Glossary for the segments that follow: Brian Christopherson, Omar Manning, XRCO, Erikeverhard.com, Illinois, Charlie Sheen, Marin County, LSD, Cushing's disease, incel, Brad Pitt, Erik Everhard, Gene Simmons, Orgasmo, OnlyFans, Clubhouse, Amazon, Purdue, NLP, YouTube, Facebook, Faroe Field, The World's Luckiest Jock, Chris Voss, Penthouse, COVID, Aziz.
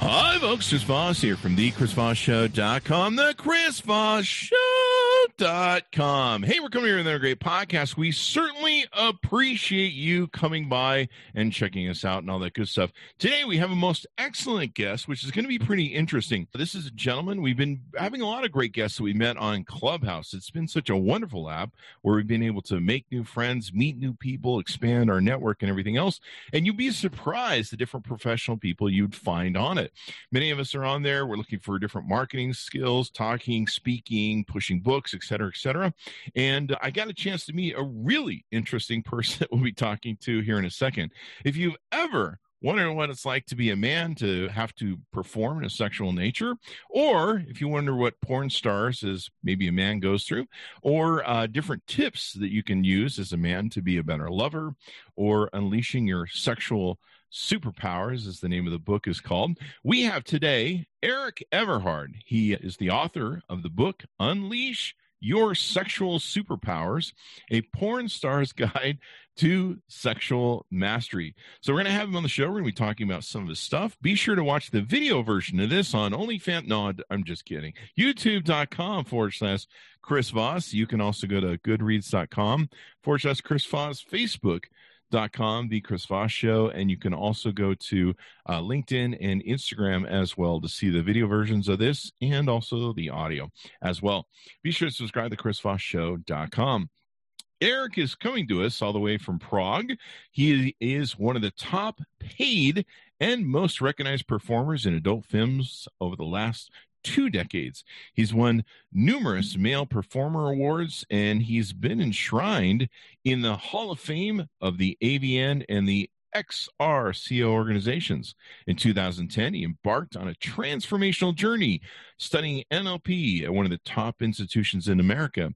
Hi, folks. Chris Voss here from thechrisvossshow.com, thechrisvossshow.com. Hey, we're coming here with another great podcast. We certainly appreciate you coming by and checking us out and all that good stuff. Today, we have a most excellent guest, which is going to be pretty interesting. This is a gentleman. We've been having a lot of great guests that we met on Clubhouse. It's been such a wonderful app where we've been able to make new friends, meet new people, expand our network and everything else. And you'd be surprised the different professional people you'd find on it. Many of us are on there. We're looking for different marketing skills, talking, speaking, pushing books, et cetera, et cetera. And I got a chance to meet a really interesting person that we'll be talking to here in a second. If you've ever wondering what it's like to be a man, to have to perform in a sexual nature, or if you wonder what porn stars as maybe a man goes through, or different tips that you can use as a man to be a better lover, or unleashing your sexual superpowers, as the name of the book is called. We have today Erik Everhard. He is the author of the book, Unleash Your Sexual Superpowers, a porn star's guide to sexual mastery. So we're going to have him on the show. We're going to be talking about some of his stuff. Be sure to watch the video version of this on OnlyFans. No, I'm just kidding. YouTube.com/Chris Voss. You can also go to Goodreads.com/Chris Voss, Facebook.com, The Chris Voss Show, and you can also go to LinkedIn and Instagram as well to see the video versions of this and also the audio as well. Be sure to subscribe to ChrisVossShow.com. Erik is coming to us all the way from Prague. He is one of the top paid and most recognized performers in adult films over the last 2 decades. He's won numerous male performer awards, and he's been enshrined in the Hall of Fame of the AVN and the XRCO organizations. In 2010, he embarked on a transformational journey studying NLP at one of the top institutions in America.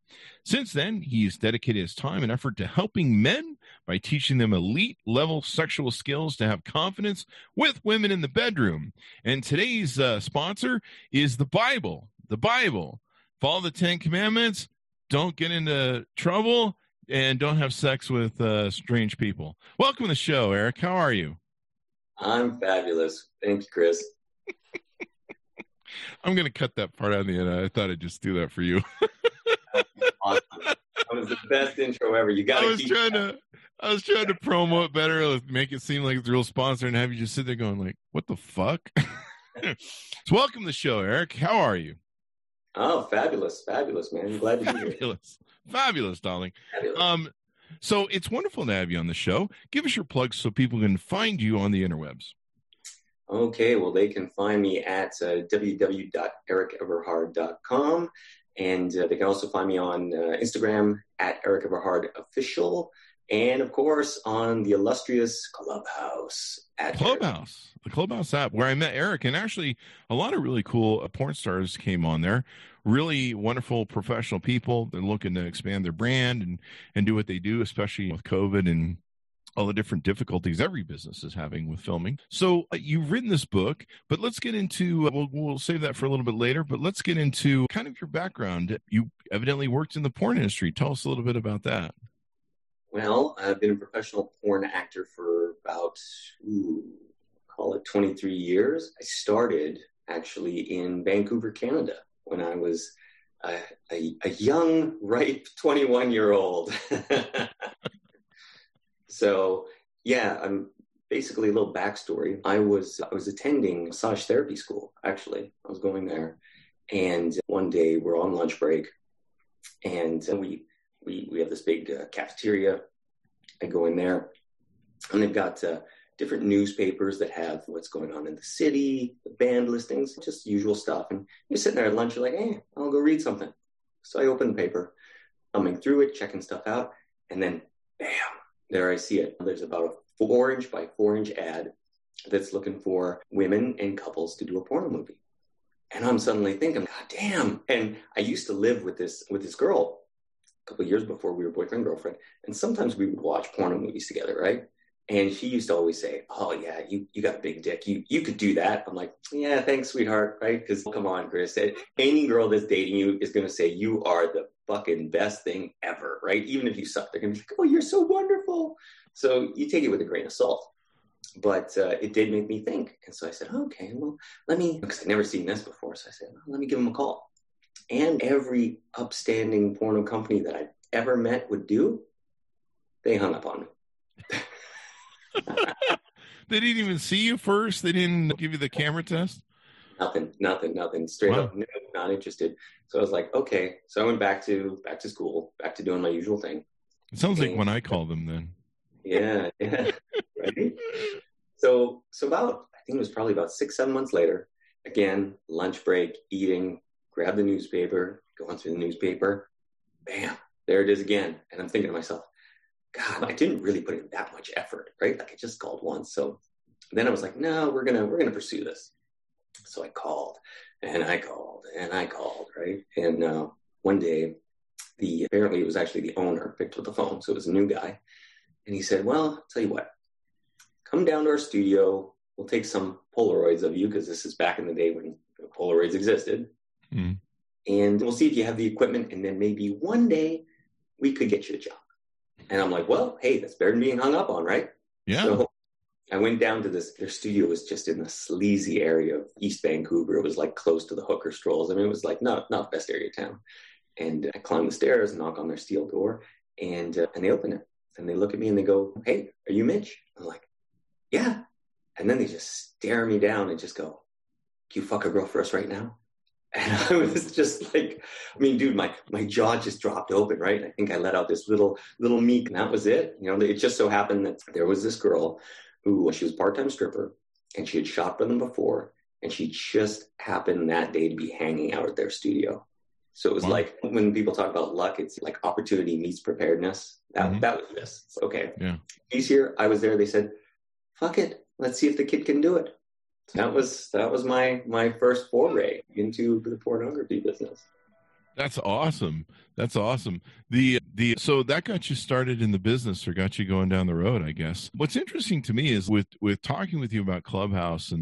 Since then, he's dedicated his time and effort to helping men by teaching them elite-level sexual skills to have confidence with women in the bedroom. And today's sponsor is the Bible. The Bible. Follow the 10 Commandments, don't get into trouble, and don't have sex with strange people. Welcome to the show, Erik. How are you? I'm fabulous. Thank you, Chris. I'm going to cut that part out of the end. I thought I'd just do that for you. Awesome. That was the best intro ever. You got to keep that. I was trying to promo it better, make it seem like it's a real sponsor, and have you just sit there going like, what the fuck? So welcome to the show, Erik. How are you? Oh, fabulous. Fabulous, man. I'm glad to be here. Fabulous, darling. Fabulous. So it's wonderful to have you on the show. Give us your plugs so people can find you on the interwebs. Okay, well, they can find me at www.erikeverhard.com, and they can also find me on Instagram at erikeverhardofficial, and of course on the illustrious Clubhouse. The Clubhouse app, where I met Erik, and actually a lot of really cool porn stars came on there. Really wonderful professional people. They're looking to expand their brand and do what they do, especially with COVID and all the different difficulties every business is having with filming. So you've written this book, but let's get into, we'll save that for a little bit later, but let's get into kind of your background. You evidently worked in the porn industry. Tell us a little bit about that. Well, I've been a professional porn actor for about, call it 23 years. I started actually in Vancouver, Canada, when I was a young, ripe 21-year-old. So, yeah, I'm basically a little backstory. I was attending massage therapy school, actually. I was going there. And one day we're on lunch break, and we have this big cafeteria. I go in there, and they've got different newspapers that have what's going on in the city, the band listings, just usual stuff. And you're sitting there at lunch, you're like, hey, I'll go read something. So I open the paper, thumbing through it, checking stuff out, and then, bam, there I see it. There's about a 4-inch by 4-inch ad that's looking for women and couples to do a porno movie. And I'm suddenly thinking, God damn. And I used to live with this girl a couple of years before we were boyfriend, girlfriend. And sometimes we would watch porno movies together, right? And she used to always say, oh, yeah, you got a big dick. You could do that. I'm like, yeah, thanks, sweetheart, right? Because come on, Chris. Any girl that's dating you is going to say you are the fucking best thing ever, right? Even if you suck, they're going to be like, oh, you're so wonderful. So you take it with a grain of salt. But it did make me think. And so I said, oh, okay, well, because I'd never seen this before. So I said, well, let me give him a call. And every upstanding porno company that I've ever met would do, they hung up on me. They didn't even see you first? They didn't give you the camera test? Nothing. Straight up, no, not interested. So I was like, okay. So I went back to school, back to doing my usual thing. It sounds like when I call them then. Yeah. Right? So about, I think it was probably about 6-7 months later, again, lunch break, eating, grab the newspaper, going through the newspaper, bam, there it is again. And I'm thinking to myself, God, I didn't really put in that much effort, right? Like I just called once. So then I was like, no, we're gonna pursue this. So I called and I called, right? And one day, apparently it was actually the owner picked up the phone. So it was a new guy. And he said, well, I'll tell you what, come down to our studio. We'll take some Polaroids of you, because this is back in the day when Polaroids existed. Mm. And we'll see if you have the equipment. And then maybe one day we could get you a job. And I'm like, well, hey, that's better than being hung up on, right? Yeah. So I went down to this. Their studio was just in the sleazy area of East Vancouver. It was like close to the hooker strolls. I mean, it was like not the best area of town. And I climbed the stairs, knock on their steel door, and they open it. And they look at me and they go, hey, are you Mitch? I'm like, yeah. And then they just stare me down and just go, can you fuck a girl for us right now? And I was just like, I mean, dude, my jaw just dropped open, right? And I think I let out this little meek, and that was it. You know, it just so happened that there was this girl who, she was a part-time stripper, and she had shot for them before, and she just happened that day to be hanging out at their studio. So it was like, when people talk about luck, it's like opportunity meets preparedness. That was this. It's okay. Yeah. He's here. I was there. They said, fuck it. Let's see if the kid can do it. That was my first foray into the pornography business. That's awesome. So that got you started in the business, or got you going down the road, I guess. What's interesting to me is with talking with you about Clubhouse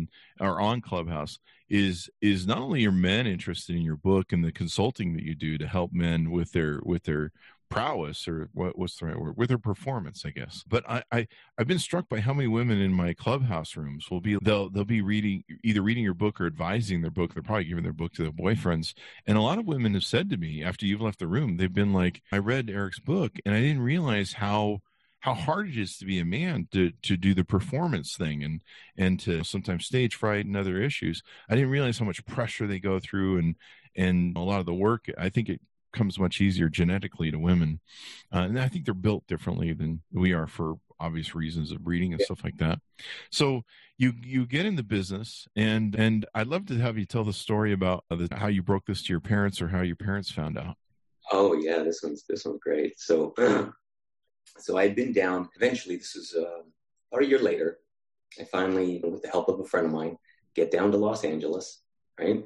on Clubhouse is not only are men interested in your book and the consulting that you do to help men with their prowess, or what's the right word, with her performance, I guess. But I've been struck by how many women in my Clubhouse rooms they'll be reading your book or advising their book. They're probably giving their book to their boyfriends. And a lot of women have said to me after you've left the room, they've been like, I read Erik's book and I didn't realize how hard it is to be a man, to do the performance thing and to sometimes stage fright and other issues. I didn't realize how much pressure they go through and a lot of the work. I think it comes much easier genetically to women. And I think they're built differently than we are, for obvious reasons of breeding and stuff like that. So you get in the business, and I'd love to have you tell the story about how you broke this to your parents, or how your parents found out. Oh yeah. This one's great. So I'd been down, eventually this was about a year later. I finally, with the help of a friend of mine, get down to Los Angeles. Right.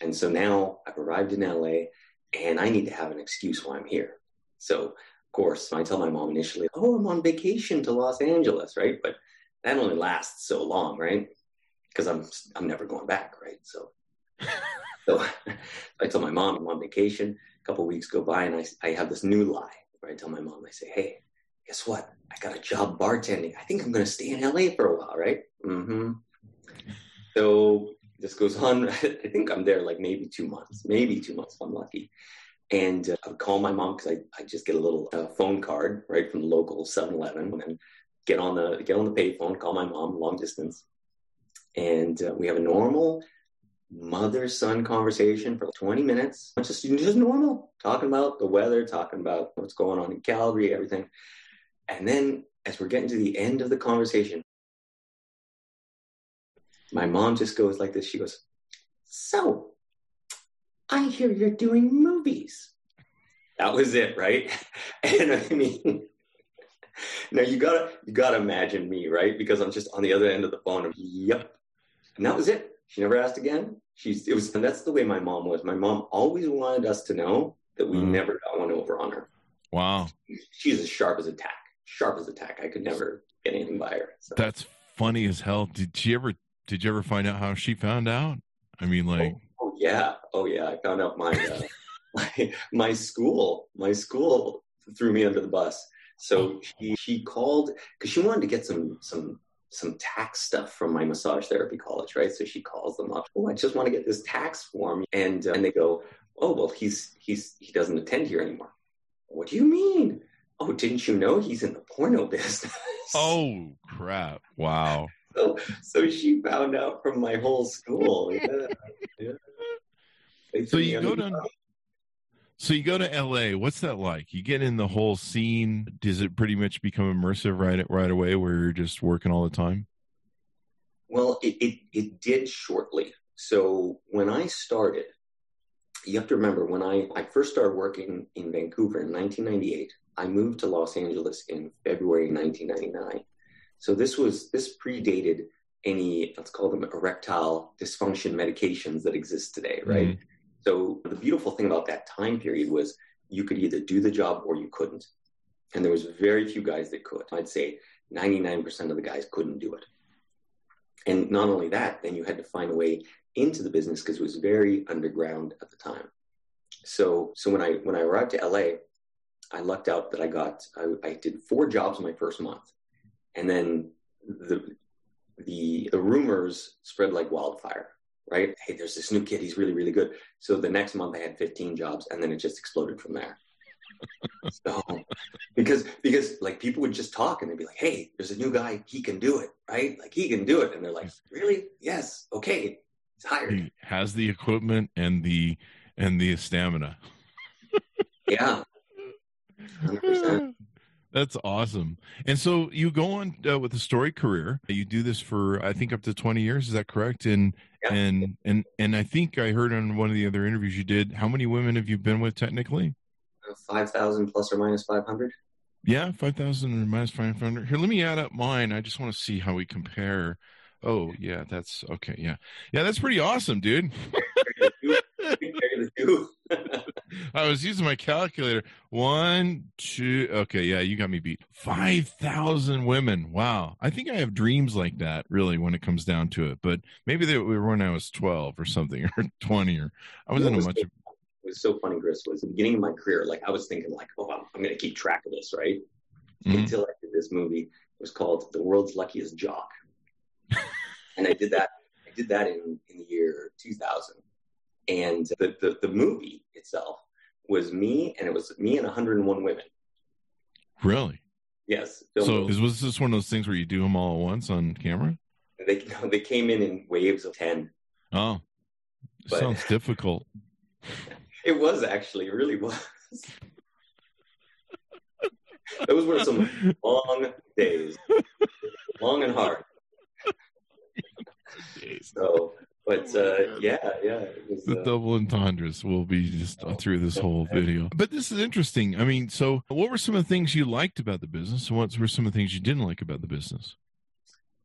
And so now I've arrived in LA, and I need to have an excuse why I'm here. So, of course, I tell my mom initially, oh, I'm on vacation to Los Angeles, right? But that only lasts so long, right? Because I'm never going back, right? So I tell my mom I'm on vacation. A couple of weeks go by, and I have this new lie where I tell my mom, I say, hey, guess what? I got a job bartending. I think I'm going to stay in LA for a while, right? Mm-hmm. So this goes on. I think I'm there like maybe two months, if I'm lucky. And I would call my mom, because I just get a little phone card, right, from the local 7-Eleven, and get on the payphone, call my mom, long distance. And we have a normal mother-son conversation for like 20 minutes. It's just normal, talking about the weather, talking about what's going on in Calgary, everything. And then as we're getting to the end of the conversation, my mom just goes like this. She goes, so I hear you're doing movies. That was it, right? And I mean, Now you gotta imagine me, right? Because I'm just on the other end of the phone. Yep. And that was it. She never asked again. And that's the way my mom was. My mom always wanted us to know that we never got one over on her. Wow. She's as sharp as a tack. I could never get anything by her. So. That's funny as hell. Did you ever find out how she found out? I mean, like. Oh yeah. I found out my school threw me under the bus. So she called because she wanted to get some tax stuff from my massage therapy college, right? So she calls them up. Oh, I just want to get this tax form, and they go, oh well, he doesn't attend here anymore. What do you mean? Oh, didn't you know he's in the porno business? Oh crap! Wow. So she found out from my whole school. Yeah. So you go to LA. What's that like? You get in the whole scene. Does it pretty much become immersive right away, where you're just working all the time? Well, it did shortly. So when I started, you have to remember when I first started working in Vancouver in 1998. I moved to Los Angeles in February 1999. So this predated any, let's call them erectile dysfunction medications that exist today, right? Mm-hmm. So the beautiful thing about that time period was you could either do the job or you couldn't. And there was very few guys that could. I'd say 99% of the guys couldn't do it. And not only that, then you had to find a way into the business because it was very underground at the time. So when I arrived to LA, I lucked out that I did 4 jobs my first month. And then the rumors spread like wildfire, right? Hey, there's this new kid. He's really, really good. So the next month I had 15 jobs, and then it just exploded from there. So because like people would just talk and they'd be like, hey, there's a new guy. He can do it, right? Like he can do it. And they're like, really? Yes. Okay. He's hired. He has the equipment and the stamina. Yeah. 100%. That's awesome. And so you go on with a story career. You do this for, I think, up to 20 years. Is that correct? And I think I heard on one of the other interviews you did, how many women have you been with technically? 5,000 plus or minus 500. Yeah, 5,000 or minus 500. Here, let me add up mine. I just want to see how we compare. Oh, yeah, that's okay. Yeah. Yeah, that's pretty awesome, dude. I was using my calculator. 1, 2. Okay. Yeah. You got me beat. 5,000 women. Wow. I think I have dreams like that really when it comes down to it, but maybe they were when I was 12 or something or 20 or I wasn't much. It was so funny, Chris, was the beginning of my career. Like I was thinking like, oh, I'm going to keep track of this. Right. Mm-hmm. Until I did this movie. It was called The World's Luckiest Jock. And I did that in the year 2000. And the movie itself was me, and it was me and 101 women. Really? Yes. So was this one of those things where you do them all at once on camera? They came in waves of 10. Oh, but sounds difficult. It was actually, it really was. Those were some long days, long and hard. So. But yeah. It was, the double entendres will be just through this whole video. But this is interesting. I mean, so what were some of the things you liked about the business? And what were some of the things you didn't like about the business?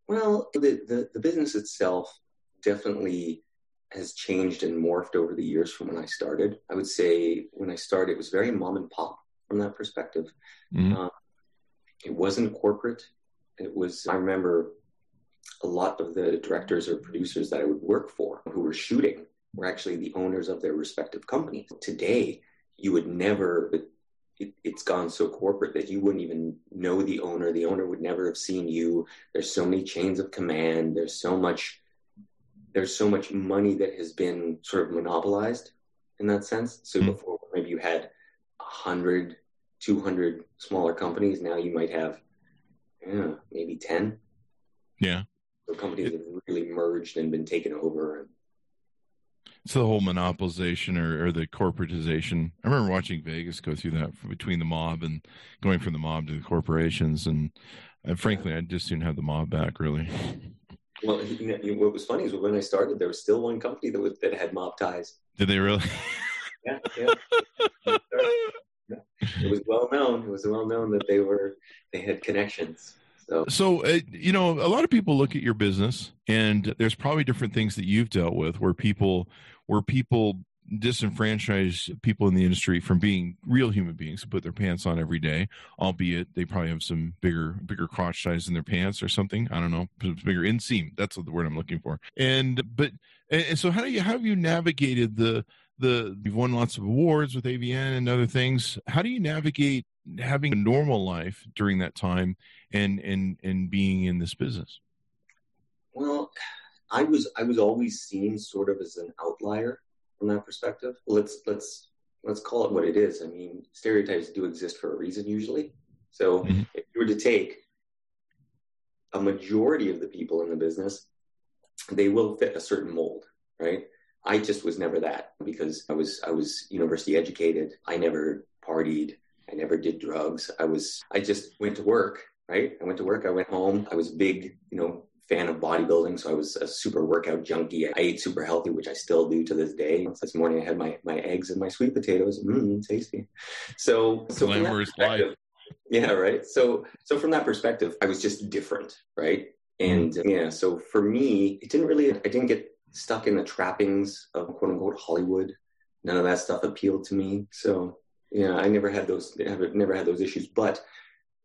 Well, the business itself definitely has changed and morphed over the years from when I started. I would say when I started, it was very mom and pop from that perspective. Mm-hmm. It wasn't corporate. It was, I remember... a lot of the directors or producers that I would work for who were shooting were actually the owners of their respective companies. Today, you would never, it's gone so corporate that you wouldn't even know the owner. The owner would never have seen you. There's so many chains of command. There's so much money that has been sort of monopolized in that sense. So before, maybe you had 100, 200 smaller companies. Now you might have maybe 10. Yeah. So companies have really merged and been taken over. It's the whole monopolization or the corporatization. I remember watching Vegas go through that between the mob and going from the mob to the corporations. And frankly, I just didn't have the mob back, really. Well, you know, what was funny is when I started, there was still one company that had mob ties. Did they really? Yeah. it was well known. It was well known that they had connections. So, you know, a lot of people look at your business, and there's probably different things that you've dealt with where people disenfranchise people in the industry from being real human beings who put their pants on every day, albeit they probably have some bigger crotch size in their pants or something. I don't know, bigger inseam. That's the word I'm looking for. And so how have you navigated you've won lots of awards with AVN and other things. How do you navigate having a normal life during that time and being in this business? Well, I was always seen sort of as an outlier from that perspective. Let's call it what it is. I mean, stereotypes do exist for a reason usually. So if you were to take a majority of the people in the business, they will fit a certain mold, right? I just was never that because I was university educated. I never partied. I never did drugs. I just went to work, right? I went to work. I went home. I was a big, fan of bodybuilding. So I was a super workout junkie. I ate super healthy, which I still do to this day. This morning I had my eggs and my sweet potatoes. Tasty. So glamorous life. Yeah. Right. So from that perspective, I was just different. Right. And so for me, I didn't get stuck in the trappings of quote unquote Hollywood. None of that stuff appealed to me. So yeah, I never had those issues. But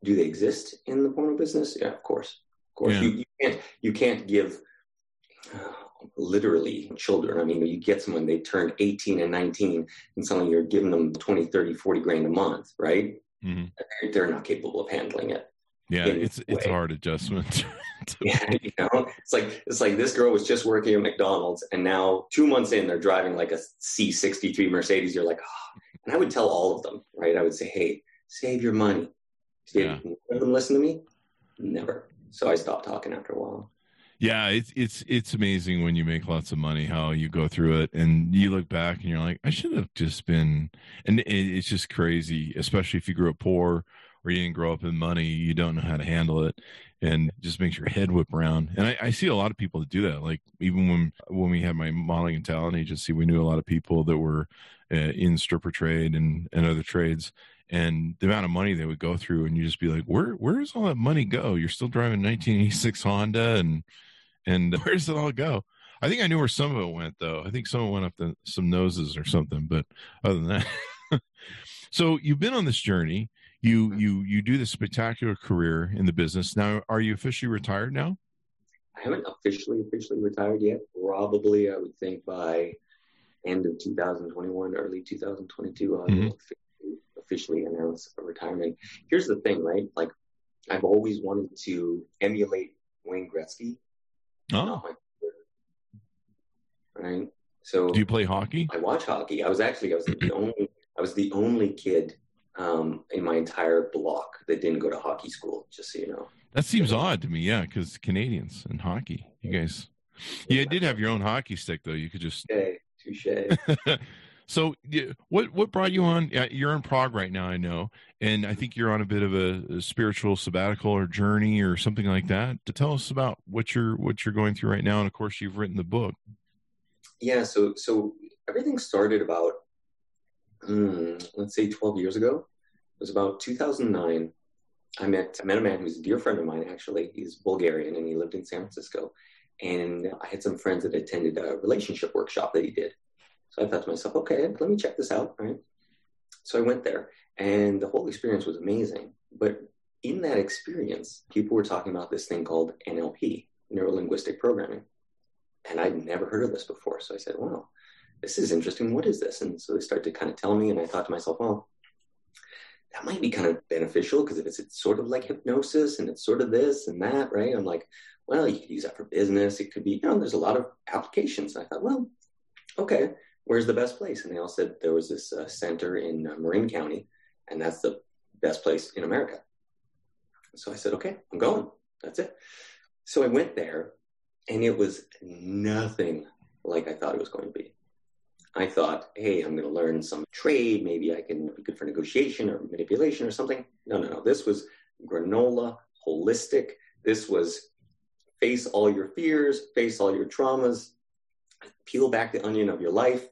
do they exist in the porno business? Yeah, of course. Yeah. You can't give literally children. I mean, you get someone, they turn 18 and 19 and suddenly you're giving them 20, 30, 40 grand a month, right? Mm-hmm. They're not capable of handling it. Yeah, it's a hard adjustment. It's like this girl was just working at McDonald's and now 2 months in they're driving like a C63 Mercedes. You're like, oh. And I would tell all of them, right? I would say, hey, save your money. Did none of them listen to me? Never. So I stopped talking after a while. Yeah, it's amazing when you make lots of money how you go through it and you look back and you're like, I should have just been. And it's just crazy, especially if you grew up poor. Or you didn't grow up in money, you don't know how to handle it, and it just makes your head whip around. And I see a lot of people that do that. Like even when we had my modeling and talent agency, we knew a lot of people that were in stripper trade and other trades, and the amount of money they would go through, and you just be like, where does all that money go? You're still driving 1986 Honda, and where does it all go? I think I knew where some of it went, though. I think some of it went up to some noses or something, but other than that. So you've been on this journey. You do this spectacular career in the business. Now, are you officially retired now? I haven't officially retired yet. Probably, I would think by end of 2021, early 2022, I will officially announce a retirement. Here's the thing, right? Like, I've always wanted to emulate Wayne Gretzky. Oh. Right. So, do you play hockey? I watch hockey. I was the only kid in my entire block that didn't go to hockey school, just so you know. That seems odd to me, yeah, because Canadians and hockey, you guys. Yeah, you did have your own hockey stick, though. You could just... Okay, touche. So what brought you on? You're in Prague right now, I know, and I think you're on a bit of a spiritual sabbatical or journey or something like that. To tell us about what you're going through right now, and of course, you've written the book. Yeah, so everything started about... let's say 12 years ago. It was about 2009. I met a man who's a dear friend of mine, actually. He's Bulgarian and he lived in San Francisco. And I had some friends that attended a relationship workshop that he did. So I thought to myself, okay, let me check this out, right? So I went there and the whole experience was amazing. But in that experience, people were talking about this thing called NLP, neuro-linguistic programming. And I'd never heard of this before. So I said, wow. This is interesting. What is this? And so they started to kind of tell me, and I thought to myself, well, that might be kind of beneficial because if it's sort of like hypnosis and it's sort of this and that, right? I'm like, well, you could use that for business. It could be, there's a lot of applications. And I thought, well, okay, where's the best place? And they all said there was this center in Marin County, and that's the best place in America. So I said, okay, I'm going. That's it. So I went there, and it was nothing like I thought it was going to be. I thought, hey, I'm going to learn some trade. Maybe I can be good for negotiation or manipulation or something. No. This was granola, holistic. This was face all your fears, face all your traumas, peel back the onion of your life,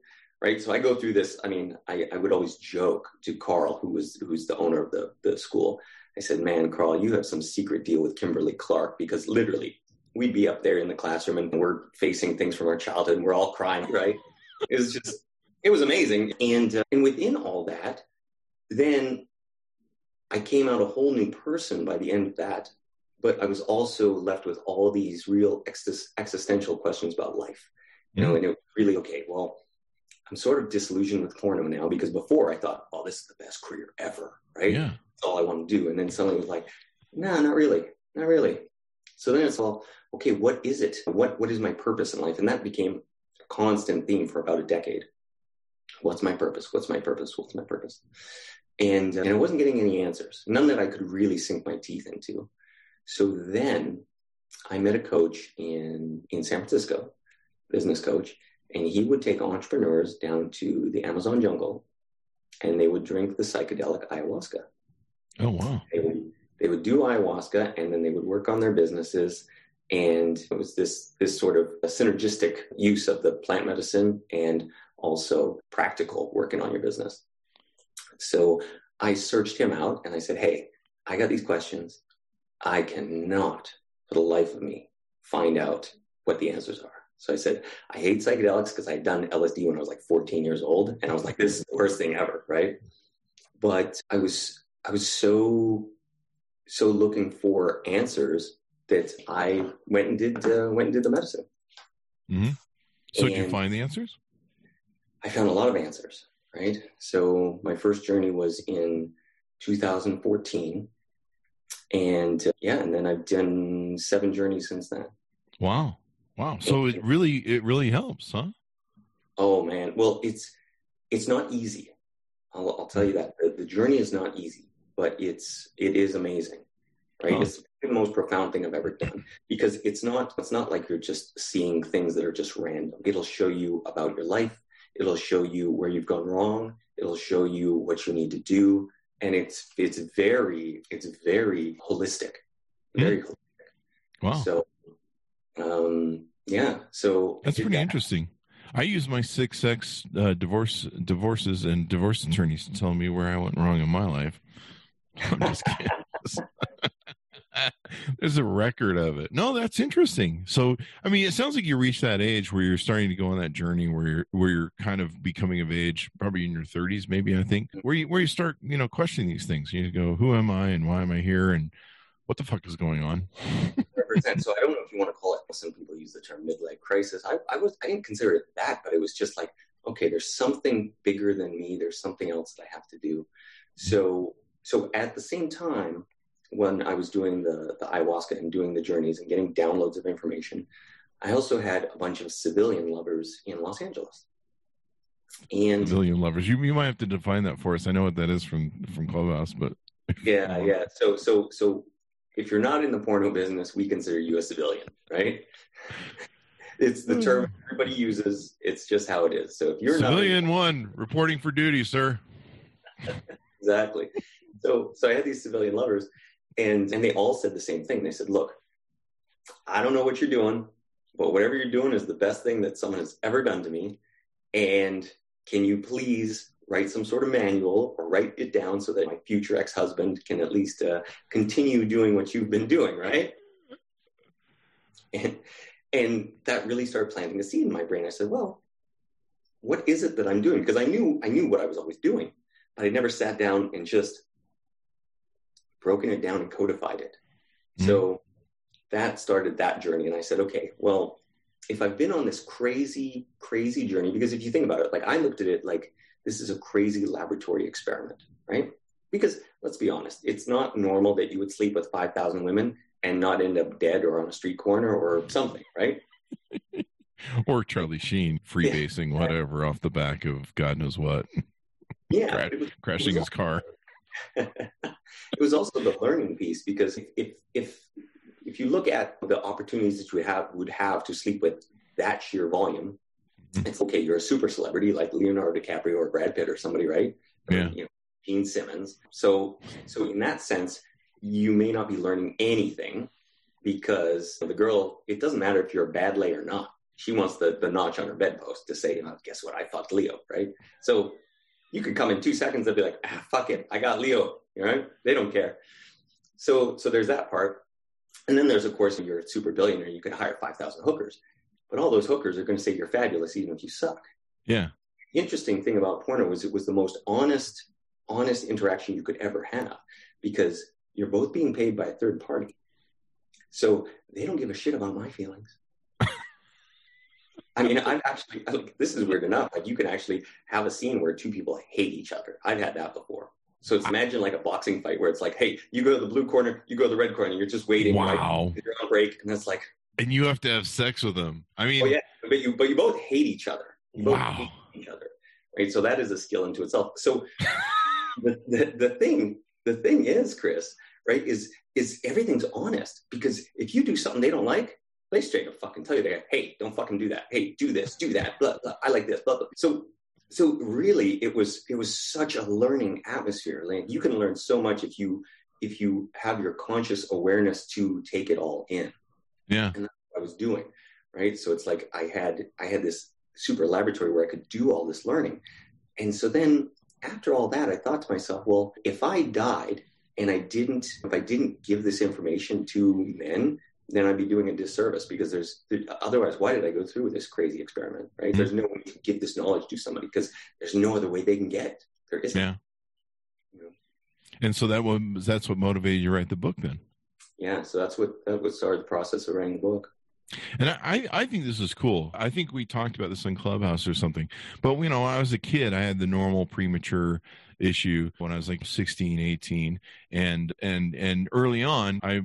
right? So I go through this. I mean, I would always joke to Carl, who's the owner of the school. I said, man, Carl, you have some secret deal with Kimberly Clark, because literally we'd be up there in the classroom and we're facing things from our childhood and we're all crying, right? It was amazing. And within all that, then I came out a whole new person by the end of that. But I was also left with all these real existential questions about life, you know, and it was really, okay, well, I'm sort of disillusioned with porno now, because before I thought, oh, this is the best career ever, right? Yeah. That's all I want to do. And then suddenly it was like, no, not really. So then it's all, okay, what is it? What is my purpose in life? And that became a constant theme for about a decade. What's my purpose? And I wasn't getting any answers, none that I could really sink my teeth into. So then I met a coach in San Francisco, business coach, and he would take entrepreneurs down to the Amazon jungle and they would drink the psychedelic ayahuasca. Oh, wow. They would do ayahuasca and then they would work on their businesses. And it was this sort of a synergistic use of the plant medicine and also practical working on your business. So I searched him out and I said, hey, I got these questions. I cannot for the life of me find out what the answers are. So I said, I hate psychedelics because I'd done LSD when I was like 14 years old. And I was like, this is the worst thing ever, right? But I was so looking for answers that I went and did the medicine. Mm-hmm. So did you find the answers? I found a lot of answers, right? So my first journey was in 2014. And then I've done 7 journeys since then. Wow. So it really helps, huh? Oh man. Well, it's not easy. I'll tell you that the journey is not easy, but it is amazing, right? Oh. It's the most profound thing I've ever done, because it's not like you're just seeing things that are just random. It'll show you about your life. It'll show you where you've gone wrong. It'll show you what you need to do. And it's very holistic, very holistic. Wow. So, So that's pretty interesting. I use my 6X divorces and divorce attorneys to tell me where I went wrong in my life. I'm just kidding. There's a record of it. No, that's interesting. So, I mean, it sounds like you reached that age where you're starting to go on that journey where you're kind of becoming of age, probably in your 30s, maybe, I think, where you start, you know, questioning these things. You go, who am I and why am I here and what the fuck is going on? 100%. So I don't know if you want to call it, some people use the term midlife crisis. I didn't consider it that, but it was just like, okay, there's something bigger than me. There's something else that I have to do. So at the same time, when I was doing the ayahuasca and doing the journeys and getting downloads of information, I also had a bunch of civilian lovers in Los Angeles. And civilian lovers, you might have to define that for us. I know what that is from Clubhouse, but yeah. So if you're not in the porno business, we consider you a civilian, right? It's the term everybody uses. It's just how it is. So if you're civilian one reporting for duty, sir. Exactly. So I had these civilian lovers. And they all said the same thing. They said, look, I don't know what you're doing, but whatever you're doing is the best thing that someone has ever done to me. And can you please write some sort of manual or write it down so that my future ex-husband can at least continue doing what you've been doing, right? And that really started planting a seed in my brain. I said, well, what is it that I'm doing? Because I knew what I was always doing, but I never sat down and just broken it down and codified it. Mm-hmm. So that started that journey. And I said, okay, well, if I've been on this crazy, crazy journey, because if you think about it, like I looked at it like this is a crazy laboratory experiment, right? Because let's be honest, it's not normal that you would sleep with 5,000 women and not end up dead or on a street corner or something, right? Or Charlie Sheen freebasing whatever off the back of God knows what. Yeah. Crashing his car. It was also the learning piece, because if you look at the opportunities that you would have to sleep with that sheer volume, it's okay, you're a super celebrity like Leonardo DiCaprio or Brad Pitt or somebody, right? Yeah. Or, you know, Gene Simmons. So in that sense, you may not be learning anything, because the girl, it doesn't matter if you're a bad lay or not, she wants the notch on her bedpost to say, you know, guess what? I fucked Leo, right? So you could come in 2 seconds and be like, ah, fuck it. I got Leo, right? They don't care. So there's that part. And then there's, of course, if you're a super billionaire, you could hire 5,000 hookers. But all those hookers are going to say you're fabulous even if you suck. Yeah. The interesting thing about porno was it was the most honest interaction you could ever have, because you're both being paid by a third party. So they don't give a shit about my feelings. I mean, I've actually, like, this is weird enough. Like, you can actually have a scene where two people hate each other. I've had that before. So it's imagine like a boxing fight where it's like, hey, you go to the blue corner, you go to the red corner, and you're just waiting. Wow. Right? You're on break. And that's like. And you have to have sex with them. I mean. Oh, yeah. But you both hate each other. You both hate each other. Right. So that is a skill into itself. So the thing is, Chris, right, is everything's honest, because if you do something they don't like, they straight up fucking tell you, they go, hey, don't fucking do that. Hey, do this, do that. Blah, blah. I like this, blah, blah. So really, it was such a learning atmosphere. Like, you can learn so much if you have your conscious awareness to take it all in. Yeah, and that's what I was doing, right? So it's like I had this super laboratory where I could do all this learning, and so then after all that, I thought to myself, well, if I died and if I didn't give this information to men, then I'd be doing a disservice, because otherwise, why did I go through with this crazy experiment, right? Mm-hmm. There's no way to give this knowledge to somebody, because there's no other way they can get it. There isn't. Yeah. You know? And so that's what motivated you to write the book then? Yeah. So that was started the process of writing the book. And I think this is cool. I think we talked about this in Clubhouse or something, but you know, when I was a kid, I had the normal premature issue when I was like 16, 18. And early on I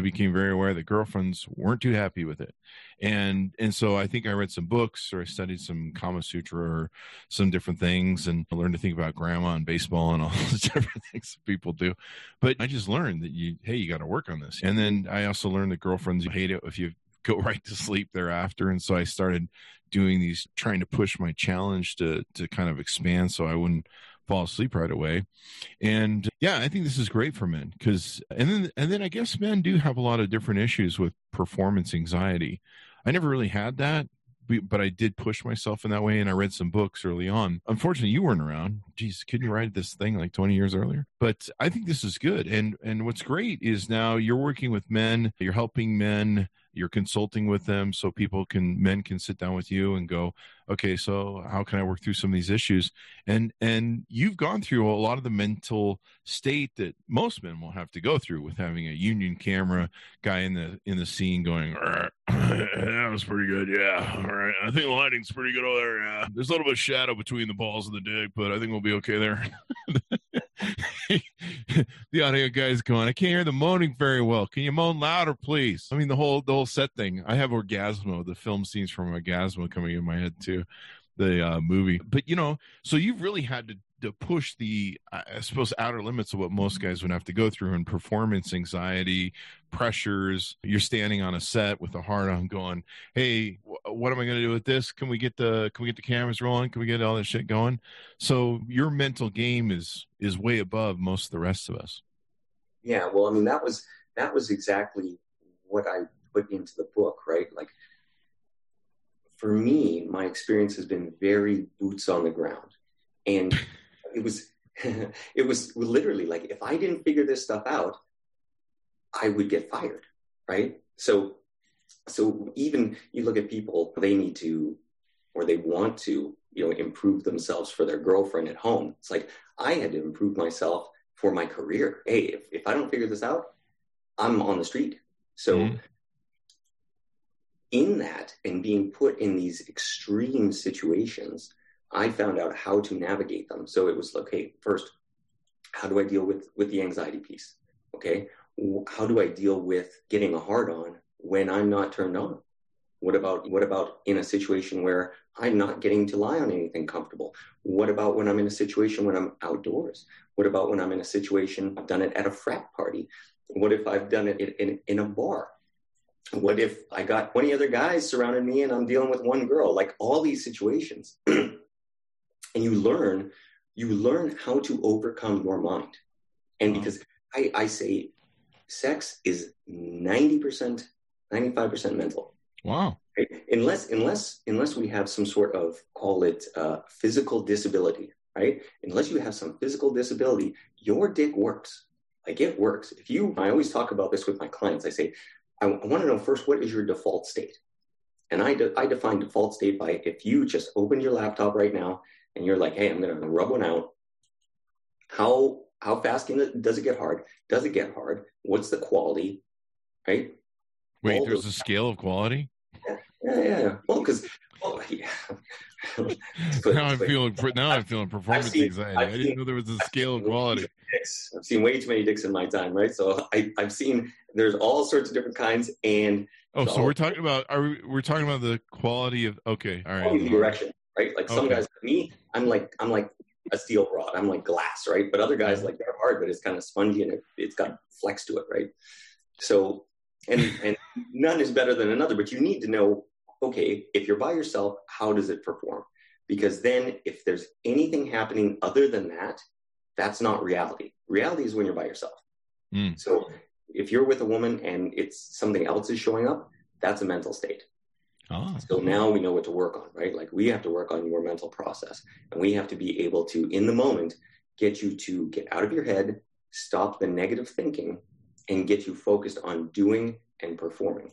became very aware that girlfriends weren't too happy with it. And so I think I read some books, or I studied some Kama Sutra or some different things, and I learned to think about grandma and baseball and all those different things people do. But I just learned that you got to work on this. And then I also learned that girlfriends hate it if you go right to sleep thereafter. And so I started doing these, trying to push my challenge to kind of expand so I wouldn't fall asleep right away. And yeah, I think this is great for men, because, and then I guess men do have a lot of different issues with performance anxiety. I never really had that, but I did push myself in that way. And I read some books early on. Unfortunately, you weren't around. Geez, couldn't you write this thing like 20 years earlier? But I think this is good. And what's great is now you're working with men, you're helping men, you're consulting with them, so men can sit down with you and go, okay, so how can I work through some of these issues? And you've gone through a lot of the mental state that most men will have to go through with having a union camera guy in the scene going, that was pretty good. Yeah. All right. I think the lighting's pretty good over there. Yeah. There's a little bit of shadow between the balls and the dick, but I think we'll be okay there. The audio guy's going, I can't hear the moaning very well. Can you moan louder, please? I mean, the whole set thing. I have Orgasmo, the film scenes from Orgasmo coming in my head too, the movie. But, you know, so you've really had to push the, I suppose, outer limits of what most guys would have to go through in performance anxiety, pressures. You're standing on a set with a hard on going, hey, what am I going to do with this? Can we get the cameras rolling? Can we get all this shit going? So your mental game is way above most of the rest of us. Yeah. Well, I mean, that was exactly what I put into the book, right? Like, for me, my experience has been very boots on the ground. And it was literally like, if I didn't figure this stuff out, I would get fired, right? So even you look at people, they need to, or they want to, you know, improve themselves for their girlfriend at home. It's like, I had to improve myself for my career. Hey, if I don't figure this out, I'm on the street. So in that, and being put in these extreme situations, I found out how to navigate them. So it was like, hey, first, how do I deal with the anxiety piece? Okay. How do I deal with getting a hard on when I'm not turned on? What about in a situation where I'm not getting to lie on anything comfortable? What about when I'm in a situation when I'm outdoors? What about when I'm in a situation I've done it at a frat party? What if I've done it in a bar? What if I got 20 other guys surrounding me and I'm dealing with one girl? Like, all these situations. And you learn how to overcome your mind. And because I say sex is 90%, 95% mental. Wow. right? Unless we have some sort of, call it physical disability, right? Unless you have some physical disability, your dick works. Like it works. If you, I always talk about this with my clients. I say, I want to know first, what is your default state? And I define default state by, if you just open your laptop right now and you're like, hey, I'm going to rub one out. How fast does it get hard? Does it get hard? What's the quality? Right? Wait, there's a scale of quality? Yeah. Well, because now I'm feeling performance anxiety. I didn't know there was a scale of quality. I've seen way too many dicks in my time, right? So I've seen there's all sorts of different kinds. And so we're talking about we're talking about the quality of the erection, right? Like some guys, me, I'm like a steel rod, I'm like glass, right? But other guys, like, they're hard, but it's kind of spongy and it's got flex to it, right? So and none is better than another, but you need to know, okay, if you're by yourself, how does it perform? Because then if there's anything happening other than that, that's not reality. Reality is when you're by yourself. Mm. So if you're with a woman and it's something else is showing up, that's a mental state. Oh. So now we know what to work on, right? Like, we have to work on your mental process, and we have to be able to, in the moment, get you to get out of your head, stop the negative thinking, and get you focused on doing and performing.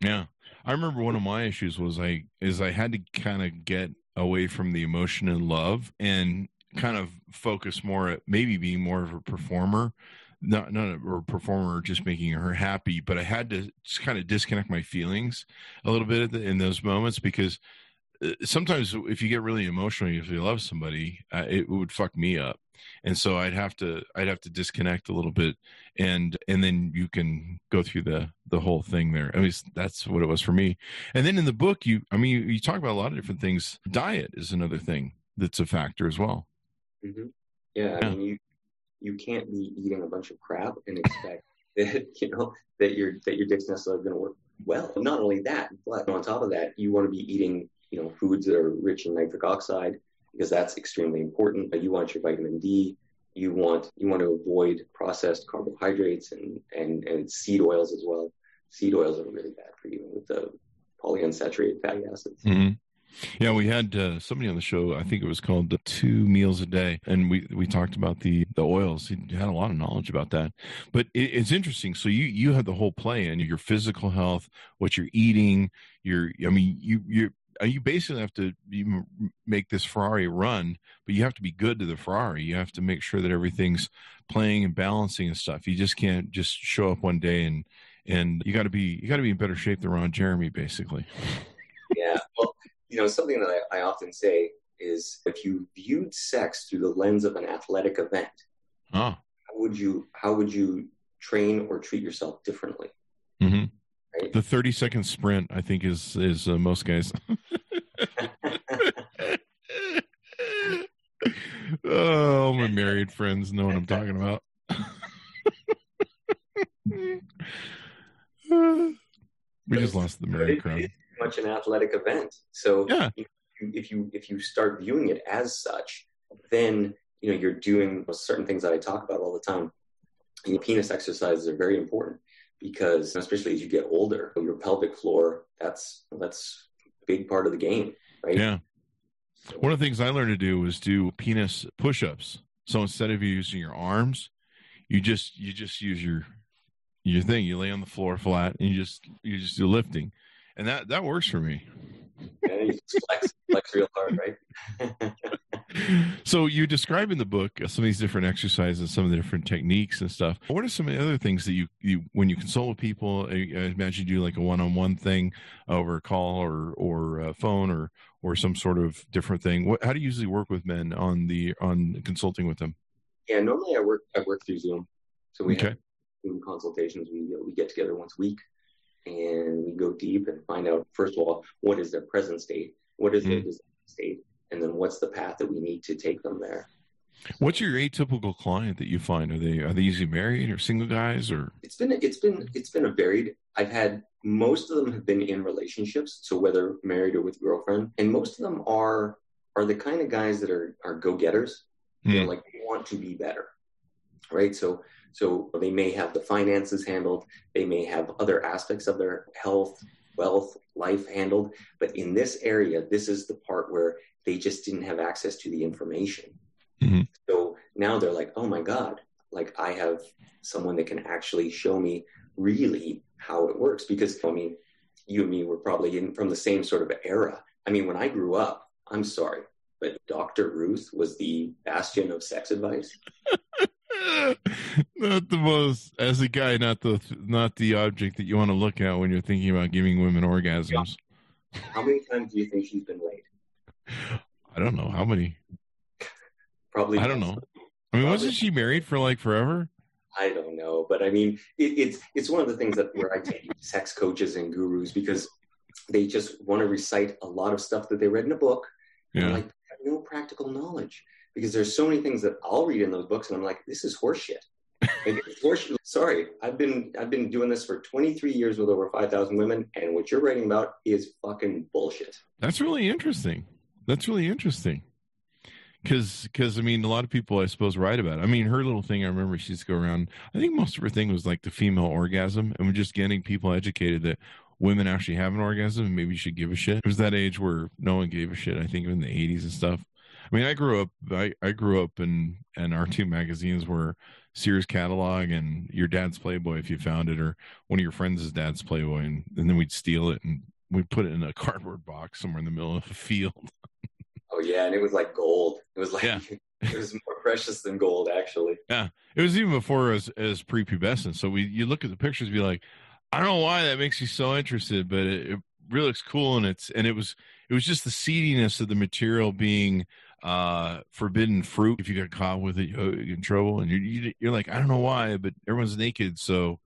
Yeah. I remember one of my issues was I had to kind of get away from the emotion and love and kind of focus more at maybe being more of a performer, not a performer, just making her happy. But I had to just kind of disconnect my feelings a little bit in those moments, because sometimes if you get really emotional, if you love somebody, it would fuck me up. And so I'd have to disconnect a little bit, and then you can go through the whole thing there. At least that's what it was for me. And then in the book, you talk about a lot of different things. Diet is another thing that's a factor as well. Mm-hmm. Yeah. I mean, you can't be eating a bunch of crap and expect that your dick's necessarily going to work well. Not only that, but on top of that, you want to be eating, foods that are rich in nitric oxide, because that's extremely important. You want your vitamin D. You want to avoid processed carbohydrates and seed oils as well. Seed oils are really bad for you with the polyunsaturated fatty acids. Mm-hmm. Yeah, we had somebody on the show, I think it was called 2 Meals a Day, and we talked about the oils. He had a lot of knowledge about that. But it's interesting. So you have the whole play in your physical health, what you're eating, you basically have to make this Ferrari run, but you have to be good to the Ferrari. You have to make sure that everything's playing and balancing and stuff. You just can't just show up one day and you got to be in better shape than Ron Jeremy, basically. Yeah, well, something that I often say is, if you viewed sex through the lens of an athletic event, how would you train or treat yourself differently? Mm-hmm. Right? The 30-second sprint, I think, is most guys. Oh, my married friends know what I'm talking about. We just lost the married crowd. It's much an athletic event, so yeah. If you start viewing it as such, then you're doing certain things that I talk about all the time. Penis exercises are very important, because especially as you get older, your pelvic floor, that's a big part of the game, right? Yeah. One of the things I learned to do was do penis push-ups. So instead of using your arms, you just use your thing. You lay on the floor flat and you just do lifting. And that works for me. Yeah, you just flex real hard, right? So you describe in the book some of these different exercises, some of the different techniques and stuff. What are some of the other things that you when you consult with people, I imagine you do like a one-on-one thing over a call or a phone or some sort of different thing. How do you usually work with men on consulting with them? Yeah, normally I work through Zoom. So we have Zoom consultations. We get together once a week and we go deep and find out, first of all, what is their present state? What is their desired state? And then what's the path that we need to take them there? What's your atypical client that you find? Are they usually married or single guys, or? It's been a varied. I've had, most of them have been in relationships. So whether married or with girlfriend, and most of them are the kind of guys that are go-getters. Mm. They're like, they want to be better. Right. So they may have the finances handled. They may have other aspects of their health wealth, life handled. But in this area, this is the part where they just didn't have access to the information. Mm-hmm. So now they're like, oh my God, like I have someone that can actually show me really how it works. Because I mean, you and me were probably from the same sort of era. I mean, when I grew up, I'm sorry, but Dr. Ruth was the bastion of sex advice. Not the most, as a guy, not the object that you want to look at when you're thinking about giving women orgasms. Yeah. How many times do you think she's been laid? I don't know. How many? Probably. I don't know. I mean, wasn't she married for like forever? I don't know. But I mean, it's one of the things that where I take sex coaches and gurus, because they just want to recite a lot of stuff that they read in a book. Yeah. Like, they have no practical knowledge, because there's so many things that I'll read in those books, and I'm like, this is horseshit. Like, it's horseshit. Sorry, I've been doing this for 23 years with over 5,000 women, and what you're writing about is fucking bullshit. That's really interesting. That's really interesting. Because I mean, a lot of people, I suppose, write about it. I mean, her little thing, I remember she used to go around, I think most of her thing was like the female orgasm, and we're just getting people educated that women actually have an orgasm and maybe you should give a shit. It was that age where no one gave a shit, I think, in the 80s and stuff. I mean, I grew up and our two magazines were Sears Catalog and your dad's Playboy if you found it, or one of your friends' dad's Playboy, and then we'd steal it and we'd put it in a cardboard box somewhere in the middle of the field. Oh yeah, and it was like gold. It was like, yeah. It was more precious than gold, actually. Yeah, it was even before as prepubescent. So you look at the pictures and be like, I don't know why that makes you so interested, but it really looks cool, and it was just the seediness of the material being forbidden fruit. If you got caught with it, you're in trouble, and you're like, I don't know why, but everyone's naked, so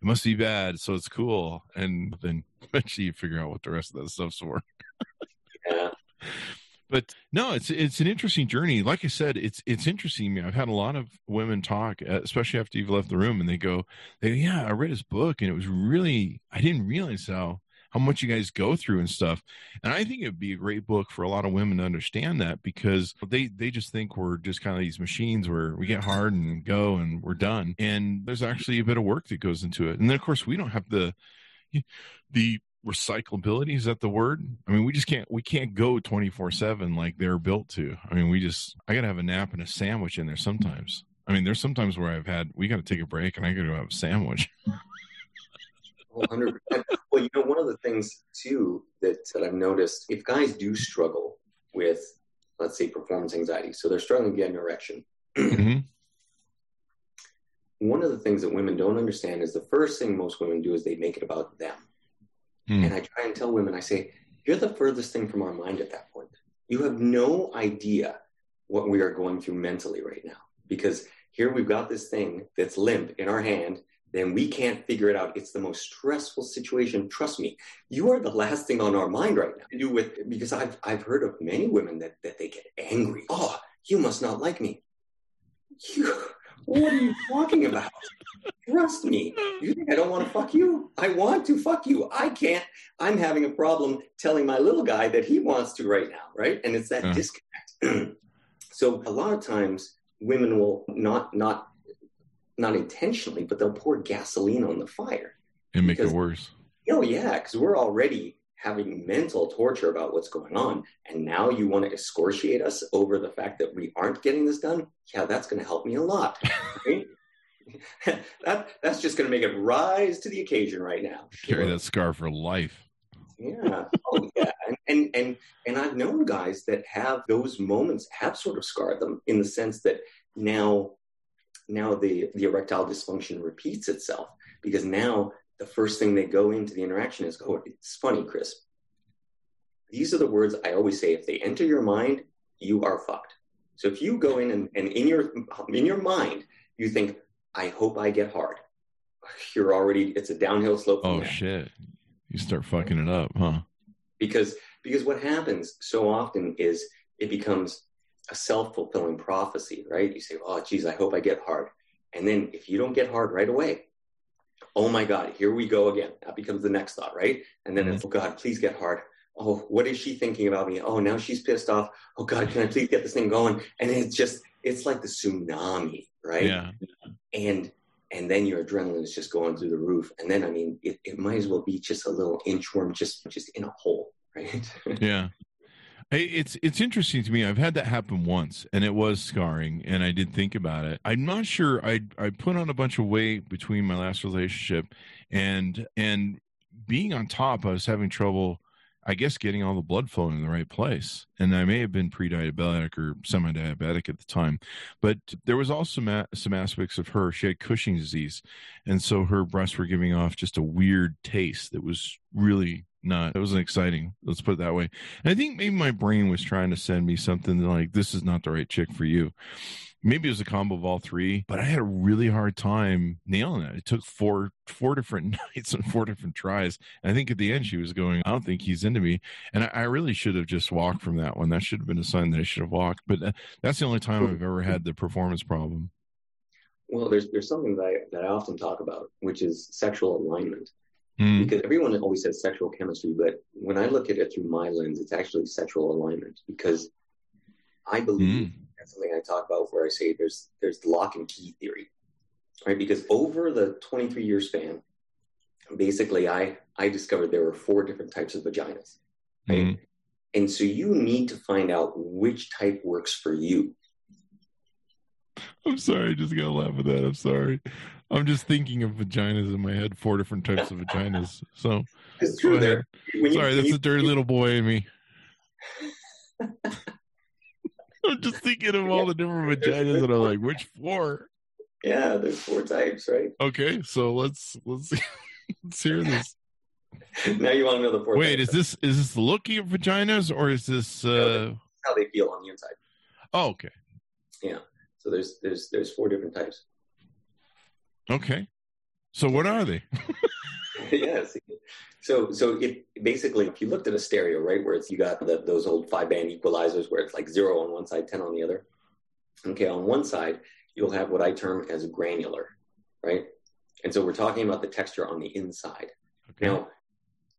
it must be bad, so it's cool, and then eventually you figure out what the rest of that stuff's for. Yeah. But no, it's an interesting journey. Like I said, it's interesting to me. I've had a lot of women talk, especially after you've left the room, and they go, yeah, I read his book, and it was really, I didn't realize how much you guys go through and stuff. And I think it'd be a great book for a lot of women to understand that, because they just think we're just kind of these machines where we get hard and go and we're done. And there's actually a bit of work that goes into it. And then of course we don't have the recyclability, is that the word? I mean, we can't go 24/7 like they're built to. I mean, I gotta have a nap and a sandwich in there sometimes. I mean, there's sometimes where we gotta take a break and I gotta have a sandwich. 100%. Well, you know, one of the things too that I've noticed, if guys do struggle with, let's say, performance anxiety, so they're struggling to get an erection. Mm-hmm. One of the things that women don't understand is the first thing most women do is they make it about them. And I try and tell women, I say, you're the furthest thing from our mind at that point. You have no idea what we are going through mentally right now, because here we've got this thing that's limp in our hand, then we can't figure it out. It's the most stressful situation. Trust me, you are the last thing on our mind right now. Because I've heard of many women that they get angry. Oh, you must not like me. What are you talking about? Trust me. You think I don't want to fuck you? I want to fuck you. I can't. I'm having a problem telling my little guy that he wants to right now, right? And it's that disconnect. So a lot of times women will not intentionally, but they'll pour gasoline on the fire. And make it worse. Oh, yeah, because we're already having mental torture about what's going on. And now you want to excoriate us over the fact that we aren't getting this done? Yeah, that's going to help me a lot. Right? That's just going to make it rise to the occasion right now. Carry that scar for life. Yeah. Oh, yeah. And I've known guys that have those moments, have sort of scarred them in the sense that now the erectile dysfunction repeats itself, because now the first thing they go into the interaction is, oh, it's funny, Chris. These are the words I always say. If they enter your mind, you are fucked. So if you go in and in your mind, you think, I hope I get hard. You're already, it's a downhill slope. Oh, shit. You start fucking it up, huh? Because what happens so often is it becomes a self-fulfilling prophecy, right? You say, oh, geez, I hope I get hard. And then if you don't get hard right away, oh my God, here we go again. That becomes the next thought, right? And then it's, oh God, please get hard. Oh, what is she thinking about me? Oh, now she's pissed off. Oh God, can I please get this thing going? And it's like the tsunami, right? Yeah. And And then your adrenaline is just going through the roof. And then, I mean, it might as well be just a little inchworm, just in a hole, right? Yeah. It's interesting to me. I've had that happen once, and it was scarring, and I did think about it. I'm not sure. I put on a bunch of weight between my last relationship and being on top. I was having trouble, I guess, getting all the blood flowing in the right place. And I may have been pre-diabetic or semi-diabetic at the time, but there was also some aspects of her. She had Cushing's disease, and so her breasts were giving off just a weird taste that was really... not, it wasn't exciting. Let's put it that way. And I think maybe my brain was trying to send me something like, this is not the right chick for you. Maybe it was a combo of all three, but I had a really hard time nailing it. It took four different nights and four different tries. And I think at the end she was going, I don't think he's into me. And I really should have just walked from that one. That should have been a sign that I should have walked. But that's the only time I've ever had the performance problem. Well, there's something that I often talk about, which is sexual alignment. Because everyone always says sexual chemistry, but when I look at it through my lens, it's actually sexual alignment, because I believe that's something I talk about where I say there's lock and key theory, right? Because over the 23-year span, basically I discovered there were four different types of vaginas, right? And so you need to find out which type works for you. I'm sorry. I just got to laugh at that. I'm sorry. I'm just thinking of vaginas in my head, four different types of vaginas. So it's true there. Sorry, that's a dirty little boy in me. I'm just thinking of all the different vaginas and I'm like, which four? Yeah, there's four types, right? Okay, so let's hear this. Now you want to know the four types. Wait, is this the looking of vaginas, or is this how they feel on the inside? Oh, okay. Yeah. So there's four different types. Okay. So what are they? Yes. So if basically, if you looked at a stereo, right, where it's, you got those old 5-band equalizers where it's like 0 on one side, 10 on the other. Okay. On one side, you'll have what I term as granular, right? And so we're talking about the texture on the inside. Okay. Now,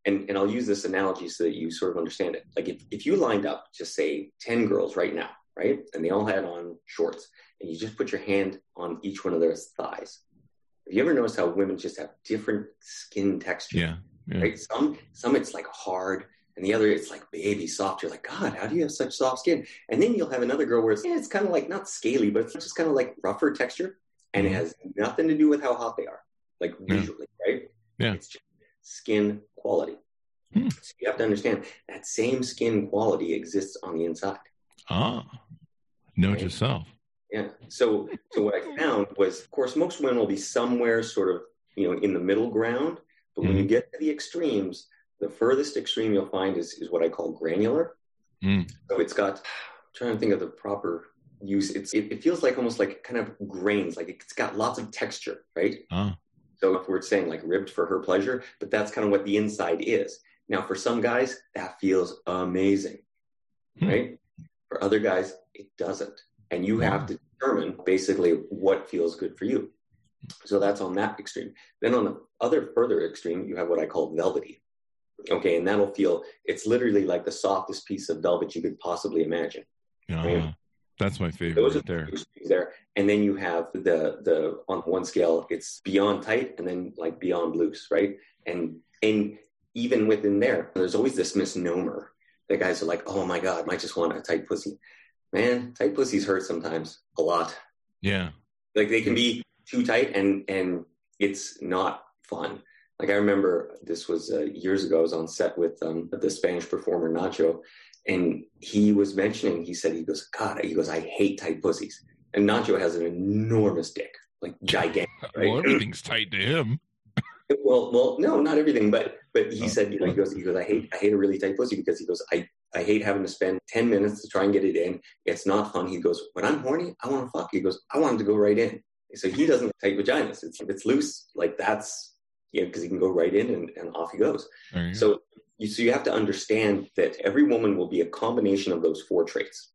and I'll use this analogy so that you sort of understand it. Like if you lined up, just say 10 girls right now, right? And they all had on shorts, and you just put your hand on each one of their thighs. Have you ever noticed how women just have different skin texture? Yeah. Right? Some it's like hard, and the other it's like baby soft. You're like, God, how do you have such soft skin? And then you'll have another girl where it's kind of like not scaly, but it's just kind of like rougher texture, and it has nothing to do with how hot they are, like visually, right? Yeah, it's just skin quality. So you have to understand that same skin quality exists on the inside. Ah, note yourself. Yeah. So what I found was, of course, most women will be somewhere sort of, in the middle ground. But when you get to the extremes, the furthest extreme you'll find is what I call granular. So it's got, I'm trying to think of the proper use. It feels like almost like kind of grains, like it's got lots of texture, right? So if we're saying like ribbed for her pleasure, but that's kind of what the inside is. Now, for some guys, that feels amazing, right? For other guys, it doesn't. And you have to determine basically what feels good for you. So that's on that extreme. Then on the other further extreme, you have what I call velvety. Okay. And that'll feel, it's literally like the softest piece of velvet you could possibly imagine. Right? That's my favorite. Those are there. And then you have the on one scale, it's beyond tight and then like beyond loose. Right. And even within there, there's always this misnomer. The guys are like, oh my God, I just want a tight pussy. Man, tight pussies hurt sometimes, a lot. Yeah. Like they can be too tight and it's not fun. Like I remember this was years ago, I was on set with the Spanish performer Nacho, and he was mentioning, he goes, God, I hate tight pussies. And Nacho has an enormous dick, like gigantic. Right? Well, everything's tight to him. Well, no, not everything, but he said, he goes, I hate a really tight pussy, because he goes, I hate having to spend 10 minutes to try and get it in. It's not fun. He goes, when I'm horny, I want to fuck. He goes, I want him to go right in. So he doesn't like tight vaginas. If it's loose, like that's, because he can go right in and off he goes. Mm-hmm. So you have to understand that every woman will be a combination of those four traits.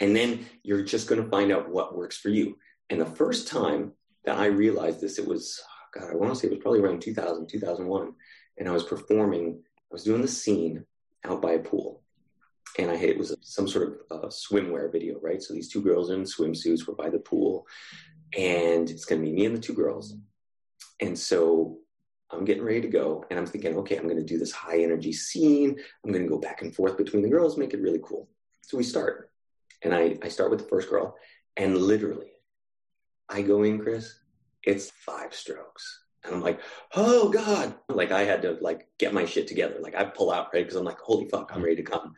And then you're just going to find out what works for you. And the first time that I realized this, it was, God, I want to say it was probably around 2000, 2001. And I was performing, I was doing the scene out by a pool. And it was some sort of swimwear video, right? So these two girls in swimsuits were by the pool. and it's going to be me and the two girls. And so I'm getting ready to go, and I'm thinking, okay, I'm going to do this high energy scene. I'm going to go back and forth between the girls, make it really cool. So we start, and I start with the first girl, and literally I go in, Chris, it's 5 strokes. And I'm like, oh God, like I had to like get my shit together. Like I pull out, right? Cause I'm like, holy fuck, I'm ready to come.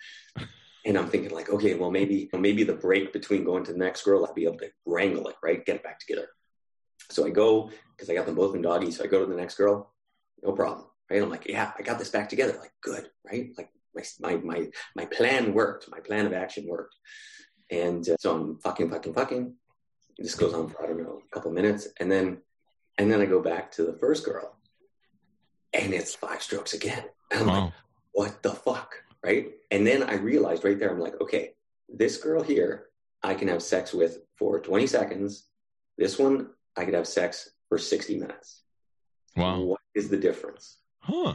And I'm thinking like, okay, well maybe the break between going to the next girl, I'll be able to wrangle it, right? Get it back together. So I go, cause I got them both in doggy. So I go to the next girl, no problem. Right? I'm like, yeah, I got this back together. Like good, right? Like my plan worked. My plan of action worked. And so I'm fucking. This goes on for, I don't know, a couple minutes. And then I go back to the first girl, and it's 5 strokes again. And I'm like, what the fuck, right? And then I realized right there, I'm like, okay, this girl here, I can have sex with for 20 seconds. This one, I could have sex for 60 minutes. Wow. What is the difference? Huh.